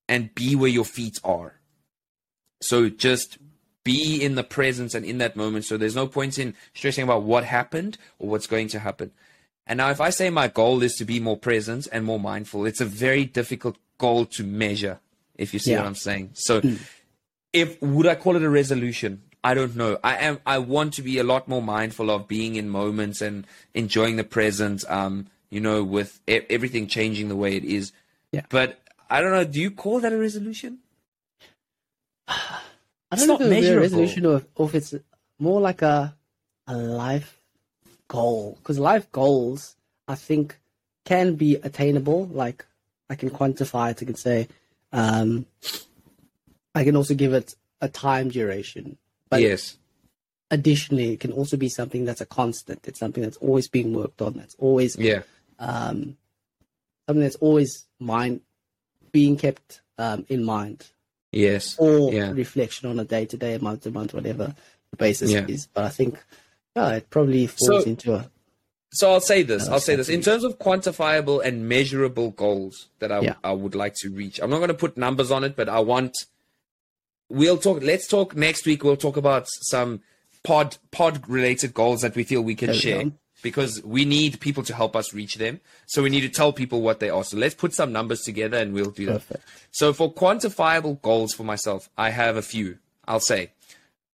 and be where your feet are. So just be in the presence and in that moment. So there's no point in stressing about what happened or what's going to happen. And now if I say my goal is to be more present and more mindful, it's a very difficult goal to measure, if you see yeah. what I'm saying. So mm. if would I call it a resolution? I don't know. I am. I want to be a lot more mindful of being in moments and enjoying the present, um, you know, with e- everything changing the way it is. Yeah. But I don't know. Do you call that a resolution? I don't it's know not if it's a resolution or if, or if it's more like a a life goal. Because life goals, I think, can be attainable. Like, I can quantify it. I can say, um, I can also give it a time duration. But yes. additionally, it can also be something that's a constant. It's something that's always being worked on. That's always yeah. um, something that's always mind being kept um, in mind. Yes. Or yeah. reflection on a day to day, month to month, whatever the basis yeah. is. But I think yeah, it probably falls so, into a. So I'll say this. I'll say this. In terms of quantifiable and measurable goals that I, yeah. I would like to reach, I'm not going to put numbers on it, but I want. We'll talk. Let's talk next week. We'll talk about some pod pod related goals that we feel we can there share we because we need people to help us reach them. So we need to tell people what they are. So let's put some numbers together and we'll do Perfect. That. So for quantifiable goals for myself, I have a few. I'll say,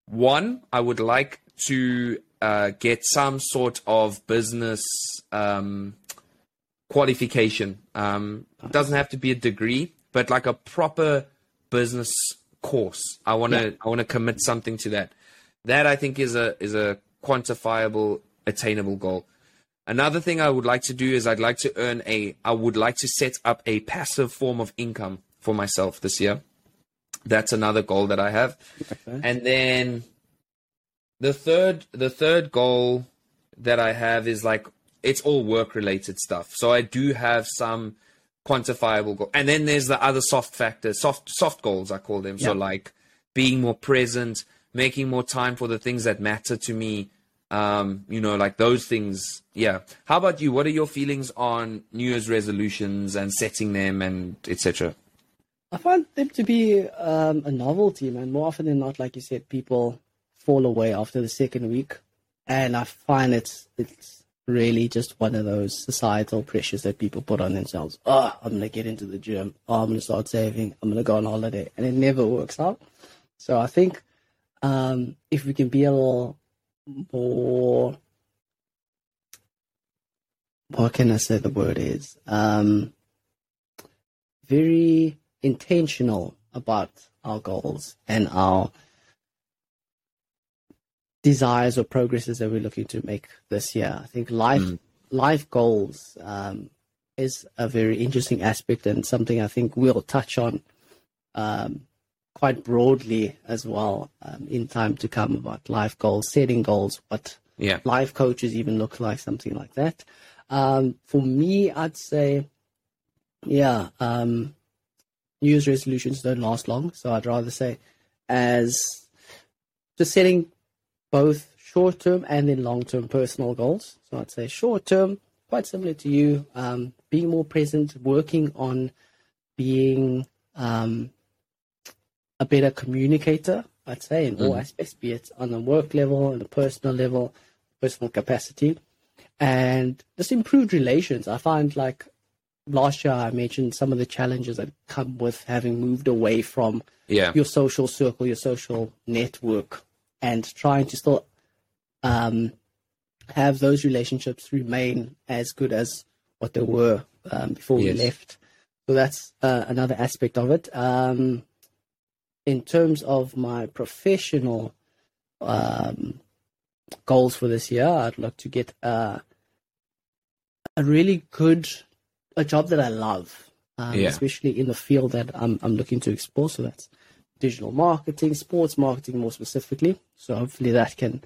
one, I would like to uh, get some sort of business um, qualification. Um, it doesn't have to be a degree, but like a proper business course. I want to, yeah. I want to commit something to that. That I think is a, is a quantifiable, attainable goal. Another thing I would like to do is I'd like to earn a, I would like to set up a passive form of income for myself this year. That's another goal that I have. Okay. And then the third, the third goal that I have is like, it's all work related stuff. So I do have some quantifiable goal. And then there's the other soft factors, soft, soft goals, I call them. Yeah. So like being more present, making more time for the things that matter to me. Um, you know, like those things. Yeah. How about you? What are your feelings on New Year's resolutions and setting them and et cetera? I find them to be um, a novelty, man. More often than not, like you said, people fall away after the second week. And I find it's, it's really just one of those societal pressures that people put on themselves. Oh, I'm going to get into the gym. Oh, I'm going to start saving. I'm going to go on holiday. And it never works out. So I think um, if we can be a little more, what can I say the word is? Um, very intentional about our goals and our desires or progresses that we're looking to make this year. I think life mm. life goals um, is a very interesting aspect and something I think we'll touch on um, quite broadly as well um, in time to come about life goals, setting goals, what yeah. life coaches even look like, something like that. Um, for me, I'd say, yeah, um, New Year's resolutions don't last long, so I'd rather say as just setting both short-term and then long-term personal goals. So I'd say short-term, quite similar to you, um, being more present, working on being um, a better communicator, I'd say, in all mm. aspects, be it on a work level, on a personal level, personal capacity, and just improved relations. I find like last year I mentioned some of the challenges that come with having moved away from yeah. your social circle, your social network, and trying to still um, have those relationships remain as good as what they were um, before yes. we left. So that's uh, another aspect of it. Um, in terms of my professional um, goals for this year, I'd like to get uh, a really good a job that I love, um, yeah. especially in the field that I'm, I'm looking to explore. So that's digital marketing, sports marketing more specifically. So hopefully that can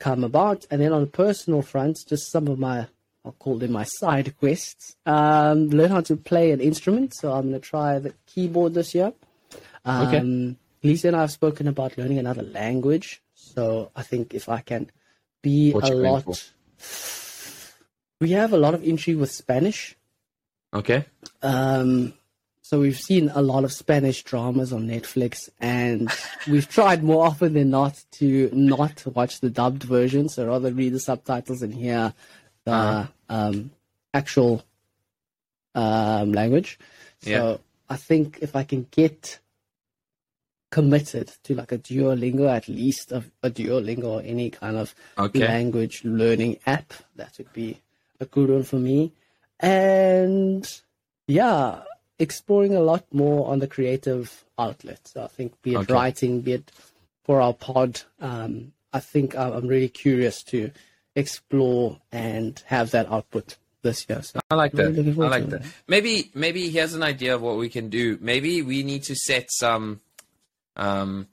come about. And then on a personal front, just some of my, I'll call them my side quests. Um, learn how to play an instrument. So I'm going to try the keyboard this year. Um, okay. Lisa and I have spoken about learning another language. So I think if I can be what a lot, we have a lot of intrigue with Spanish. Okay. Um, so we've seen a lot of Spanish dramas on Netflix, and we've tried more often than not to not watch the dubbed version, so rather read the subtitles and hear the uh-huh. um, actual um, language. So yeah. I think if I can get committed to like a Duolingo, at least a, a Duolingo or any kind of okay. language learning app, that would be a good one for me. And yeah, exploring a lot more on the creative outlets. So I think be it okay. writing, be it for our pod, um, I think I'm really curious to explore and have that output this year. So I like that. Really I like that. that. Maybe, maybe here's an idea of what we can do. Maybe we need to set some, um,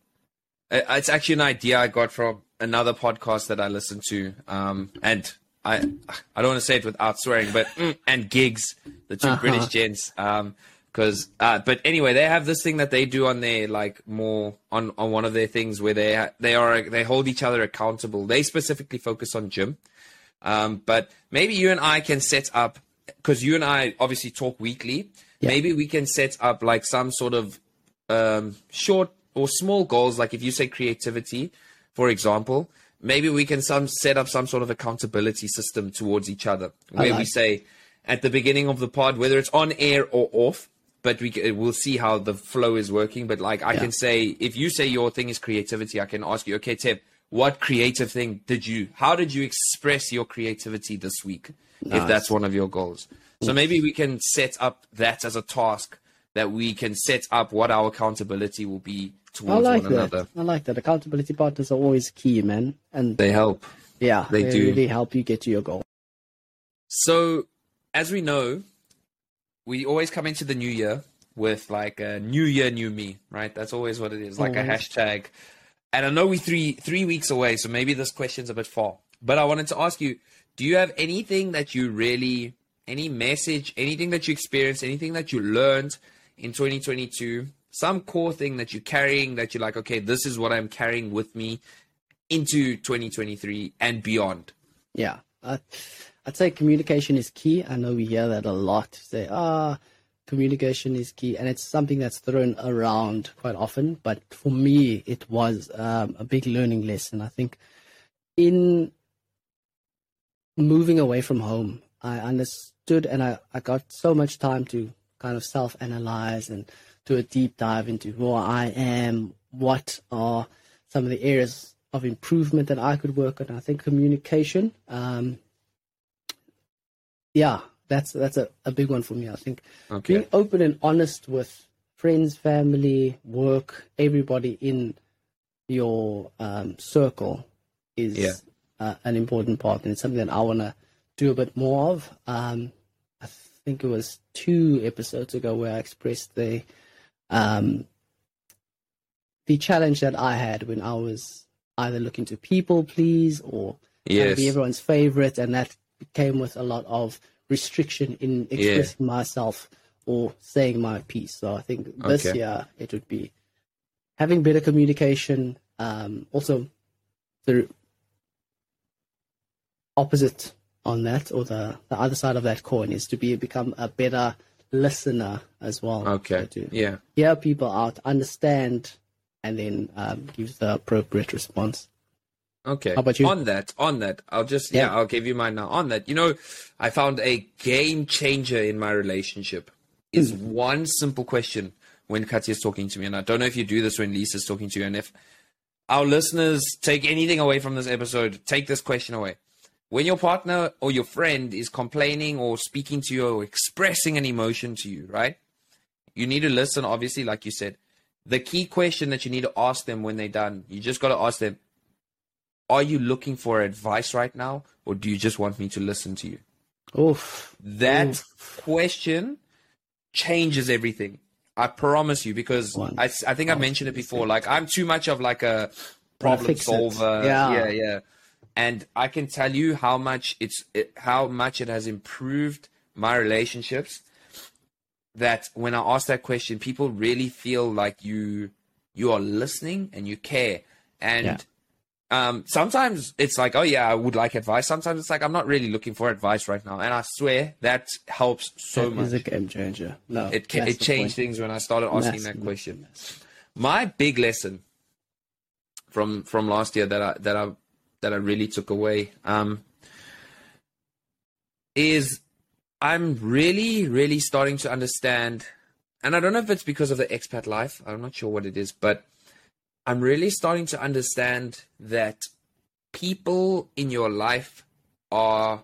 it's actually an idea I got from another podcast that I listened to. Um, and I, I don't want to say it without swearing, but mm, and gigs, the two uh-huh. British gents, um, because uh, but anyway, they have this thing that they do on their like more on, on one of their things where they they are they hold each other accountable. They specifically focus on gym, um, but maybe you and I can set up, because you and I obviously talk weekly. Yeah. Maybe we can set up like some sort of um, short or small goals. Like if you say creativity, for example. Maybe we can some set up some sort of accountability system towards each other, where like. we say at the beginning of the pod, whether it's on air or off, but we we'll see how the flow is working. But like I yeah. can say, if you say your thing is creativity, I can ask you, okay, Tev, what creative thing did you, how did you express your creativity this week? Nice. If that's one of your goals. So maybe we can set up that as a task, that we can set up what our accountability will be towards like one that. another. I like that. Accountability partners are always key, man. And they help. Yeah, they, they do. really help you get to your goal. So as we know, we always come into the new year with like a new year, new me, right? That's always what it is, like always. a hashtag. And I know we're three, three weeks away, so maybe this question's a bit far. But I wanted to ask you, do you have anything that you really, any message, anything that you experienced, anything that you learned in twenty twenty-two, some core thing that you're carrying that you're like, okay, this is what I'm carrying with me into twenty twenty-three and beyond? Yeah. Uh, I'd say communication is key. I know we hear that a lot. Say, ah, communication is key. And it's something that's thrown around quite often. But for me, it was um, a big learning lesson. I think in moving away from home, I understood and I, I got so much time to kind of self-analyze and do a deep dive into who I am, what are some of the areas of improvement that I could work on. I think communication, um, yeah, that's that's a, a big one for me. I think okay. being open and honest with friends, family, work, everybody in your um, circle is yeah. uh, an important part. And it's something that I want to do a bit more of. Um, I think it was two episodes ago where I expressed the, um, the challenge that I had when I was either looking to people please or yes. be everyone's favorite, and that came with a lot of restriction in expressing yeah. myself or saying my piece. So I think this okay. year it would be having better communication. Um, also, the opposite on that, or the, the other side of that coin, is to be become a better listener as well. Okay. So to yeah. hear people out, understand, and then um, give the appropriate response. Okay. How about you? On that, on that, I'll just, yeah. yeah, I'll give you mine now. On that, you know, I found a game changer in my relationship is mm. one simple question when Katya's talking to me. And I don't know if you do this when Lisa's talking to you. And if our listeners take anything away from this episode, take this question away. When your partner or your friend is complaining or speaking to you or expressing an emotion to you, right? You need to listen, obviously, like you said. The key question that you need to ask them when they're done, you just got to ask them, are you looking for advice right now, or do you just want me to listen to you? Oof. That Oof. question changes everything. I promise you, because One. I, I think oh, I mentioned it before. Like, I'm too much of like a problem solver. Yeah. yeah, yeah. And I can tell you how much it's it, how much it has improved my relationships. That when I ask that question, people really feel like you you are listening and you care. And yeah. Um, sometimes it's like, oh yeah, I would like advice. Sometimes it's like, I'm not really looking for advice right now. And I swear that helps so that much. It's a game changer. No, it ca- it changed point. things when I started asking that's that question. Mess. My big lesson from from last year that I that I that I really took away um, is I'm really really starting to understand, and I don't know if it's because of the expat life. I'm not sure what it is, but I'm really starting to understand that people in your life are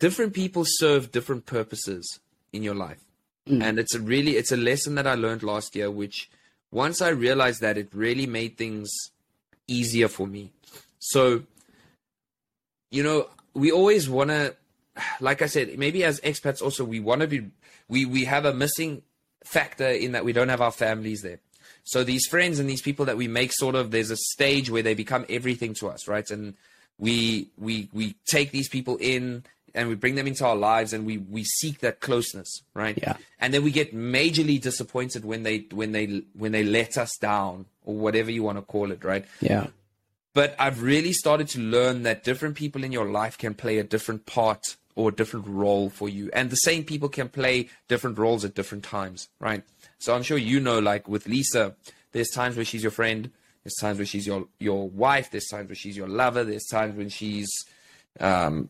different. People serve different purposes in your life. Mm. And it's a really, it's a lesson that I learned last year, which once I realized that, it really made things easier for me. So, you know, we always want to, like I said, maybe as expats also, we want to be, we, we have a missing factor in that we don't have our families there. So these friends and these people that we make, sort of, there's a stage where they become everything to us, right? And we we we take these people in and we bring them into our lives, and we we seek that closeness, right? Yeah. And then we get majorly disappointed when they when they when they let us down, or whatever you want to call it, right? Yeah. But I've really started to learn that different people in your life can play a different part or a different role for you, and the same people can play different roles at different times, right? So I'm sure you know, like with Lisa, there's times where she's your friend, there's times where she's your, your wife, there's times where she's your lover, there's times when she's um,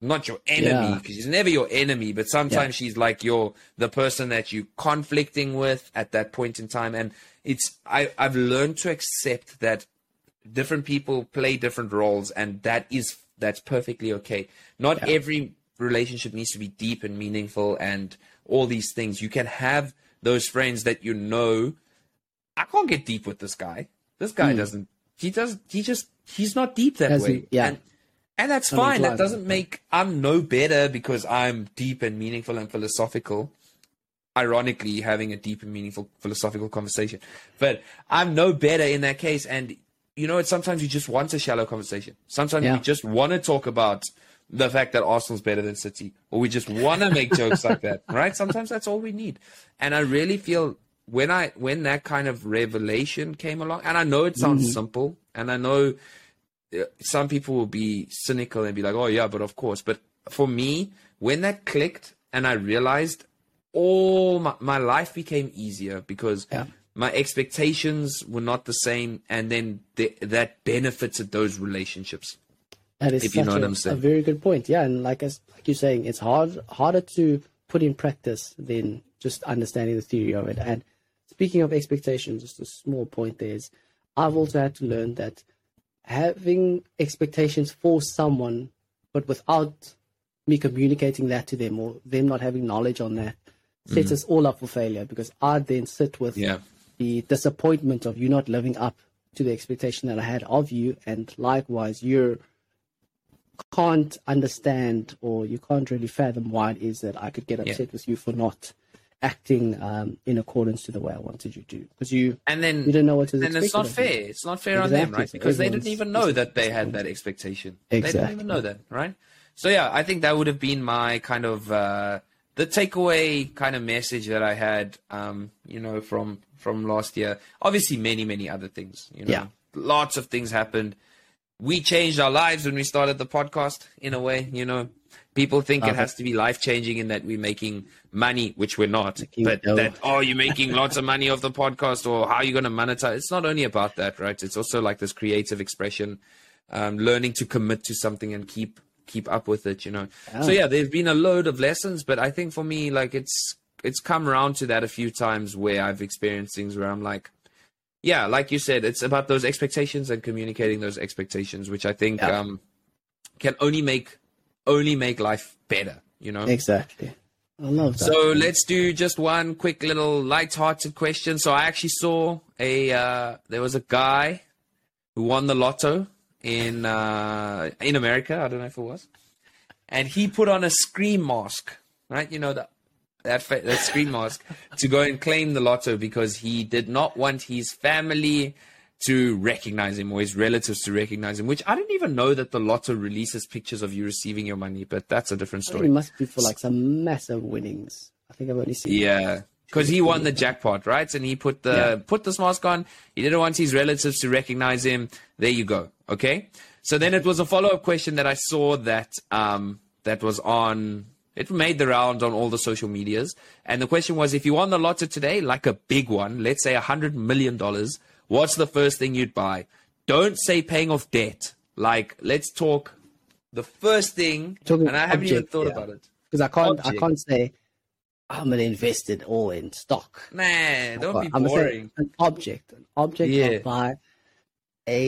not your enemy, because yeah. she's never your enemy, but sometimes yeah. she's like your the person that you're conflicting with at that point in time. And it's I, I've learned to accept that different people play different roles, and that is that's perfectly okay. Not yeah. every relationship needs to be deep and meaningful and all these things. You can have those friends that you know, I can't get deep with this guy. This guy mm. doesn't, he doesn't, he just, he's not deep that As way. He, yeah. And, and that's I'm fine. Inclined. That doesn't make, I'm no better because I'm deep and meaningful and philosophical. Ironically, having a deep and meaningful philosophical conversation. But I'm no better in that case. And, you know, it's sometimes you just want a shallow conversation. Sometimes yeah. you just want to talk about the fact that Arsenal's better than City, or we just want to make jokes like that, right? Sometimes that's all we need. And I really feel when I when that kind of revelation came along, and I know it sounds mm-hmm. simple, and I know some people will be cynical and be like, oh, yeah, but of course. But for me, when that clicked and I realized all my, my life became easier because yeah. my expectations were not the same, and then the, that benefited those relationships. That is if such you know a, what I'm saying. a very good point. Yeah, and like, as, like you're saying, it's hard harder to put in practice than just understanding the theory of it. And speaking of expectations, just a small point there is, I've also had to learn that having expectations for someone, but without me communicating that to them or them not having knowledge on that, sets mm-hmm. us all up for failure, because I then sit with yeah. the disappointment of you not living up to the expectation that I had of you, and likewise, you're can't understand, or you can't really fathom why it is that I could get upset yeah. with you for not acting um, in accordance to the way I wanted you to, because you and then you don't know what to do. And it's not fair. It's not fair exactly. on them, right? Because Everyone's, they didn't even know that they had that expectation. Exactly. They didn't even know that, right? So yeah, I think that would have been my kind of uh, the takeaway kind of message that I had, um, you know, from from last year. Obviously, many many other things. You know, yeah. lots of things happened. We changed our lives when we started the podcast, in a way, you know. People think uh-huh. it has to be life-changing in that we're making money, which we're not. Making but dough. That, oh, you're making lots of money off the podcast, or how are you going to monetize? It's not only about that, right? It's also like this creative expression, um, learning to commit to something and keep keep up with it, you know. Oh. So, yeah, there's been a load of lessons, but I think for me, like, it's it's come around to that a few times where I've experienced things where I'm like, yeah, like you said, it's about those expectations and communicating those expectations, which I think yeah. um, can only make only make life better, you know? Exactly. I love that. So let's do just one quick little light-hearted question. So I actually saw a uh, there was a guy who won the lotto in uh, in America. I don't know if it was. And he put on a scream mask, right? You know, the That, fa- that screen mask to go and claim the lotto, because he did not want his family to recognize him or his relatives to recognize him, which I didn't even know that the lotto releases pictures of you receiving your money, but that's a different story. It must be for like some massive winnings. I think I've only seen yeah because he won the jackpot, right? And he put the yeah. put this mask on. He didn't want his relatives to recognize him. There you go. Okay, so then it was a follow-up question that I saw that um that was on It made the round on all the social medias. And the question was, if you won the lotto today, like a big one, let's say one hundred million dollars, what's the first thing you'd buy? Don't say paying off debt. Like, let's talk the first thing. Talking and I haven't object, even thought yeah. about it. Because I can't object. I can't say, I'm going to invest it all in stock. Man, don't be I'm boring. An object. An object yeah. I'll buy a,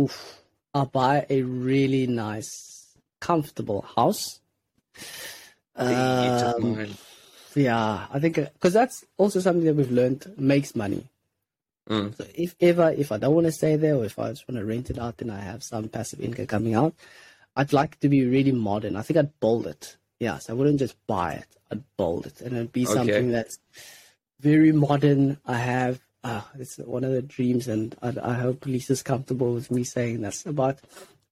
oof, I'll buy a really nice, comfortable house. Um, yeah, I think because that's also something that we've learned makes money. Mm. So if ever if I don't want to stay there, or if I just want to rent it out, then I have some passive income coming out. I'd like to be really modern. I think I'd build it. Yeah, so I wouldn't just buy it. I'd build it, and it'd be okay. something that's very modern. I have uh, it's one of the dreams, and I, I hope Lisa's comfortable with me saying this, about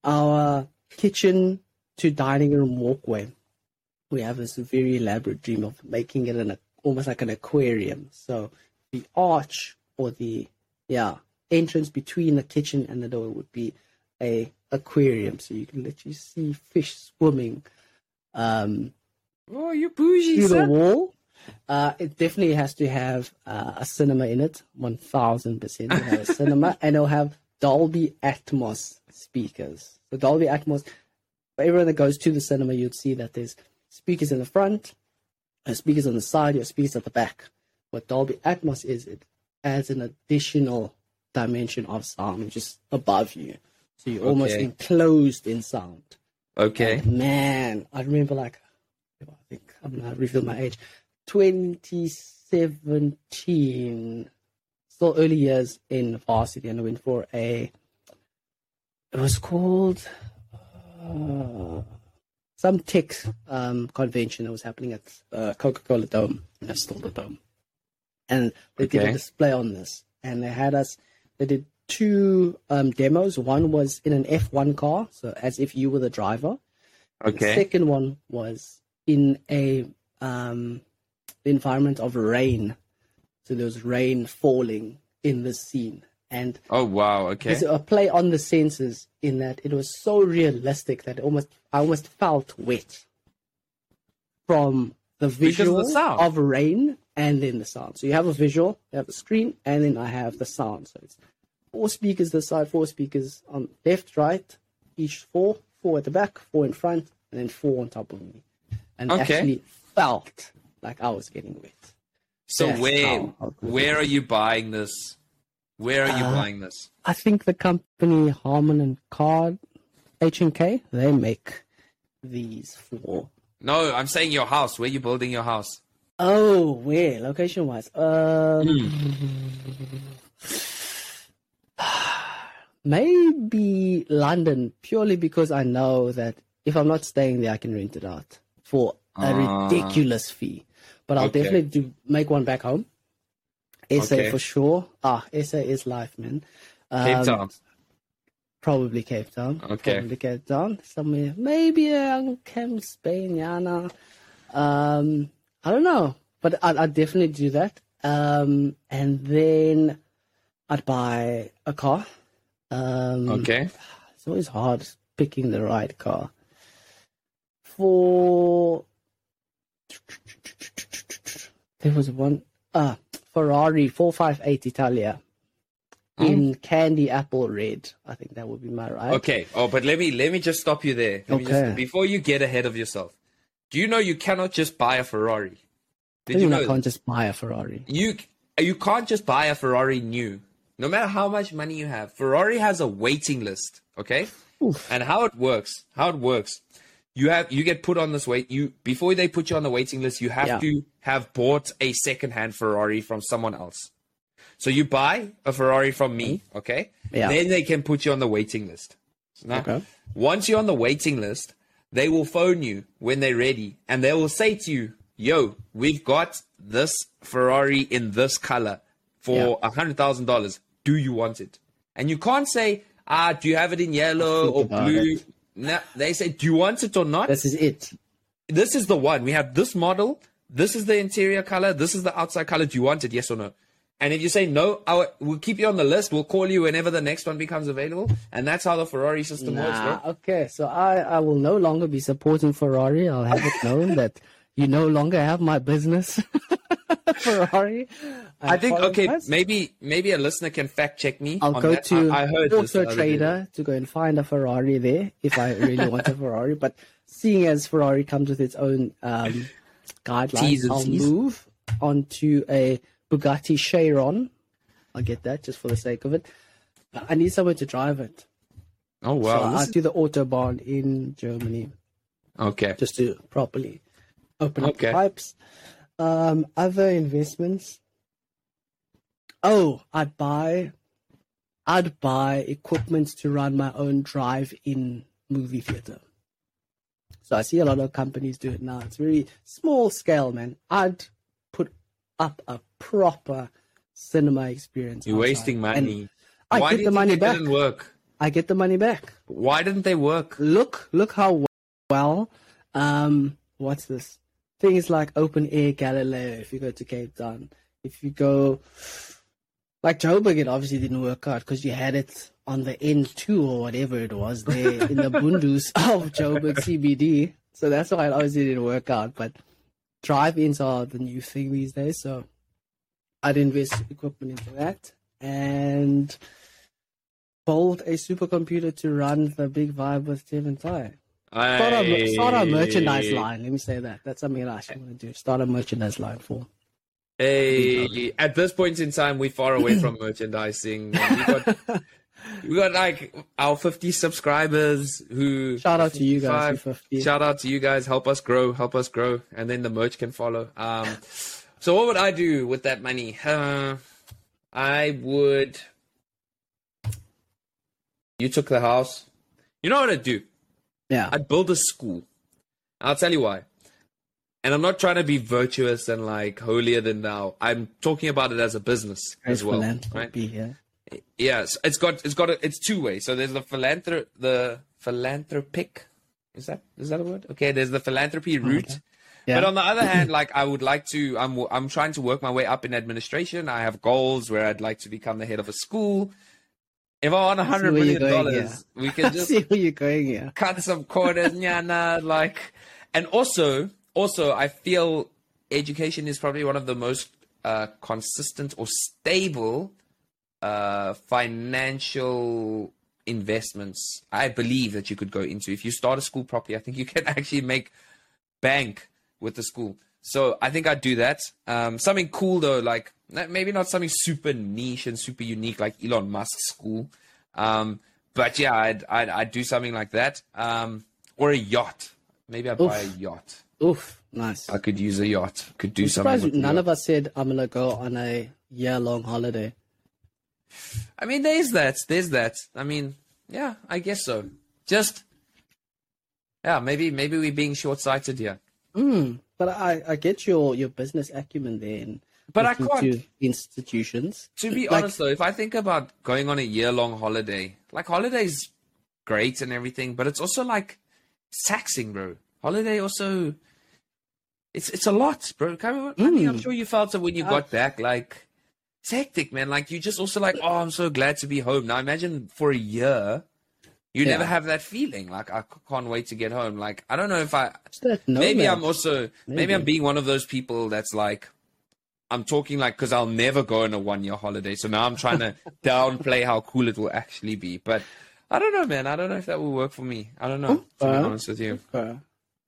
our kitchen to dining room walkway. We have this very elaborate dream of making it an almost like an aquarium. So the arch, or the yeah entrance between the kitchen and the door, would be a aquarium. So you can literally see fish swimming. Um, oh, you're bougie, through son. the wall. Uh, it definitely has to have uh, a cinema in it. One thousand percent, it'll have a cinema, and it'll have Dolby Atmos speakers. So Dolby Atmos. For everyone that goes to the cinema, you'd see that there's speakers in the front, and speakers on the side, your speakers at the back. What Dolby Atmos is, it adds an additional dimension of sound just above you. So you're okay. almost enclosed in sound. Okay. And man, I remember like, I think I'm going to reveal my age, twenty seventeen, still early years in varsity, and I went for a, it was called uh, some tech um, convention that was happening at uh, Coca-Cola Dome. That's still the Dome. And they okay. did a display on this. And they had us, they did two um, demos. One was in an F one car, so as if you were the driver. Okay. The second one was in a um, the environment of rain. So there was rain falling in the scene. And oh, wow, okay. There's a play on the senses in that it was so realistic that almost I almost felt wet from the visual of, the of rain and then the sound. So you have a visual, you have the screen, and then I have the sound. So it's four speakers this side, four speakers on left, right, each four, four at the back, four in front, and then four on top of me. And okay. actually felt like I was getting wet. So That's where where are you buying this? Where are you uh, buying this? I think the company Harman and Kardon, H and K, they make these for. No, I'm saying your house. Where are you building your house? Oh, where? Location-wise. Um, mm. Maybe London, purely because I know that if I'm not staying there, I can rent it out for a uh, ridiculous fee. But I'll okay. definitely do make one back home. S A okay. for sure. Ah, S A is life, man. Um, Cape Town. Probably Cape Town. Okay. Probably Cape Town. Somewhere. Maybe um, Camp Spain, Yana. Um, I don't know. But I'd, I'd definitely do that. Um, and then I'd buy a car. Um, okay. It's always hard picking the right car. For... There was one... Ah. Ferrari four five eight Italia mm. in candy apple red. I think that would be my right. Okay. Oh, but let me let me just stop you there. Let okay. me just, before you get ahead of yourself, do you know you cannot just buy a Ferrari? Did I you know I can't just buy a Ferrari? You you can't just buy a Ferrari new. No matter how much money you have, Ferrari has a waiting list. Okay. Oof. And how it works? How it works? You have you get put on this wait. You before they put you on the waiting list, you have yeah. to. have bought a second-hand Ferrari from someone else. So you buy a Ferrari from me, okay? Yeah. Then they can put you on the waiting list. So now, okay. once you're on the waiting list, they will phone you when they're ready, and they will say to you, yo, we've got this Ferrari in this color for yeah. one hundred thousand dollars. Do you want it? And you can't say, ah, do you have it in yellow or blue? No, they say, do you want it or not? This is it. This is the one. We have this model. This is the interior color. This is the outside color. Do you want it? Yes or no? And if you say no, I'll, we'll keep you on the list. We'll call you whenever the next one becomes available. And that's how the Ferrari system nah, works, bro. Okay, so I, I will no longer be supporting Ferrari. I'll have it known that you no longer have my business, Ferrari. I, I think, okay, us. maybe maybe a listener can fact check me. I'll on go that. to I, I heard Auto Trader to go and find a Ferrari there if I really want a Ferrari. But seeing as Ferrari comes with its own... Um, guidelines. I'll move onto a Bugatti Chiron. I'll get that just for the sake of it. I need somewhere to drive it. Oh wow! So I'll do the Autobahn in Germany. Okay. Just to properly open up okay. the pipes. Um, other investments. Oh, I'd buy, I'd buy equipment to run my own drive-in movie theater. So I see a lot of companies do it now. It's really small scale, man. I'd put up a proper cinema experience. You're outside. wasting money. And Why I get the money back. Didn't work? I get the money back. Why didn't they work? Look, look how well. Um, what's this? Things like Open Air Galileo. If you go to Cape Town, if you go like Joburg, it obviously didn't work out because you had it on the N two or whatever it was there in the bundus of Joburg C B D. So that's why it obviously didn't work out. But drive-ins are the new thing these days. So I'd invest equipment into that and build a supercomputer to run the Big Vibe with Tev and Ty. I... Start, a, start a merchandise line. Let me say that. That's something that I actually want to do. Start a merchandise line for. Hey, at this point in time, we're far away from merchandising. We've got... We got like our fifty subscribers who shout out to you guys. fifty. Shout out to you guys. Help us grow. Help us grow, and then the merch can follow. Um, so what would I do with that money? Uh, I would. You took the house. You know what I'd do? Yeah. I'd build a school. I'll tell you why. And I'm not trying to be virtuous and like holier than thou. I'm talking about it as a business as well, right? Yeah. Yes, it's got it's got a, it's two ways. So there's the philanthrop the philanthropic, is that is that a word? Okay, there's the philanthropy route. Okay. Yeah. But on the other hand, like I would like to, I'm I'm trying to work my way up in administration. I have goals where I'd like to become the head of a school. If I want a hundred million dollars, yeah. we can just see where you're going, yeah. cut some corners, nyana, like, and also also I feel education is probably one of the most uh, consistent or stable. Uh, financial investments I believe that you could go into. If you start a school properly, I think you can actually make bank with the school. So I think I'd do that. Um, something cool though, like maybe not something super niche and super unique like Elon Musk's school. Um, but yeah, I'd, I'd, I'd do something like that. Um, or a yacht. Maybe I'd Oof. buy a yacht. Oof, nice. I could use a yacht. Could do I'm something with none of us said, I'm going to go on a year-long holiday. I mean, there's that, there's that. I mean, yeah, I guess so. Just, yeah, maybe maybe we're being short-sighted here. Mm, but I, I get your, your business acumen there. And but I can't. Institutions. To be like, honest, though, if I think about going on a year-long holiday, like, holiday's great and everything, but it's also, like, taxing, bro. Holiday also, it's it's a lot, bro. I mean, mm. I'm sure you felt it when you yeah. got back, like... It's hectic, man. Like, you just also like, oh, I'm so glad to be home. Now, imagine for a year, you yeah. never have that feeling. Like, I can't wait to get home. Like, I don't know if I... Maybe I'm also... Maybe. maybe I'm being one of those people that's like... I'm talking like, because I'll never go on a one-year holiday. So now I'm trying to downplay how cool it will actually be. But I don't know, man. I don't know if that will work for me. I don't know, oh, to uh, be honest with you. Uh,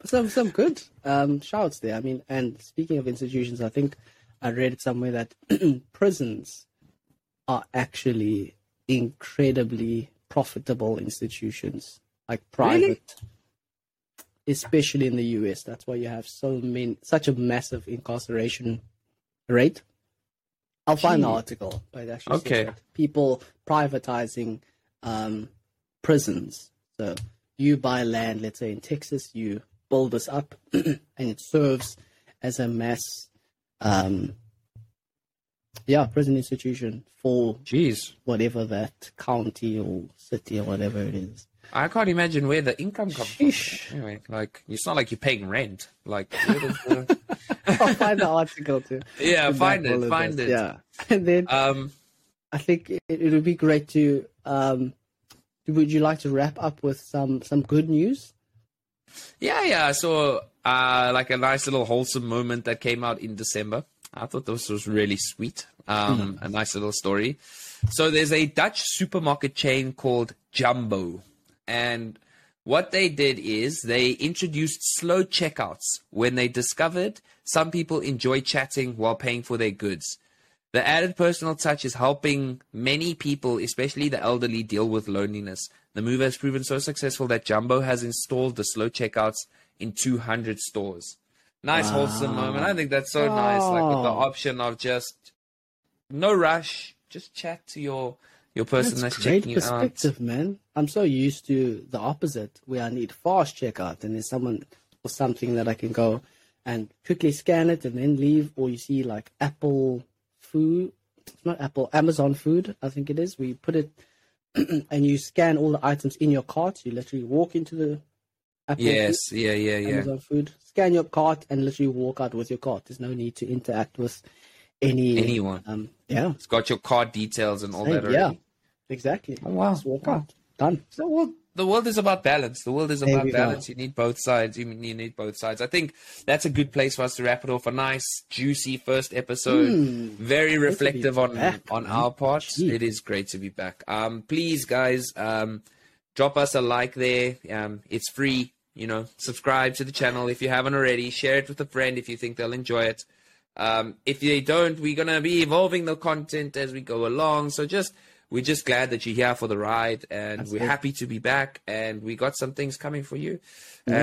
some, some good um, shouts there. I mean, and speaking of institutions, I think... I read somewhere that prisons are actually incredibly profitable institutions, like private, really? Especially in the U S. That's why you have so many, such a massive incarceration rate. I'll Jeez. find the article, but it actually okay. says that people privatizing um, prisons. So you buy land, let's say in Texas, you build this up, and it serves as a mass. Um, yeah, prison institution for Jeez. whatever that county or city or whatever it is. I can't imagine where the income comes Sheesh. from. Anyway, like, it's not like you're paying rent. Like, where does the... I'll find the article too. Yeah, find it, find it. Yeah, and then um, I think it, it would be great to. Um, would you like to wrap up with some some good news? Yeah, yeah. So. Uh, like a nice little wholesome moment that came out in December. I thought this was really sweet. Um, mm-hmm. A nice little story. So there's a Dutch supermarket chain called Jumbo. And what they did is they introduced slow checkouts when they discovered some people enjoy chatting while paying for their goods. The added personal touch is helping many people, especially the elderly, deal with loneliness. The move has proven so successful that Jumbo has installed the slow checkouts in two hundred stores. Nice, wow. wholesome moment. I think that's so oh. nice. Like, with the option of just no rush, just chat to your your person that's, that's checking you out. Great perspective, man. I'm so used to the opposite, where I need fast checkout, and there's someone or something that I can go and quickly scan it and then leave. Or you see like Apple food, it's not Apple, Amazon food, I think it is. We put it and you scan all the items in your cart. You literally walk into the Apple yes, food, yeah, yeah, yeah. Amazon food. Scan your cart and literally walk out with your cart. There's no need to interact with any anyone. Um, yeah, it's got your cart details and all Same, that. Already. Yeah, exactly. Oh, wow, just walk wow. out. Done. So, well, the world is about balance. The world is about balance. Go. You need both sides. You need both sides. I think that's a good place for us to wrap it off. A nice, juicy first episode. Mm, Very reflective on back, on man. our part. Jeez. It is great to be back. Um, please, guys. Um. Drop us a like there. Um, it's free. You know, subscribe to the channel if you haven't already. Share it with a friend if you think they'll enjoy it. Um, if they don't, we're going to be evolving the content as we go along. So just we're just glad that you're here for the ride, and That's we're it. happy to be back, and we got some things coming for you. Mm-hmm.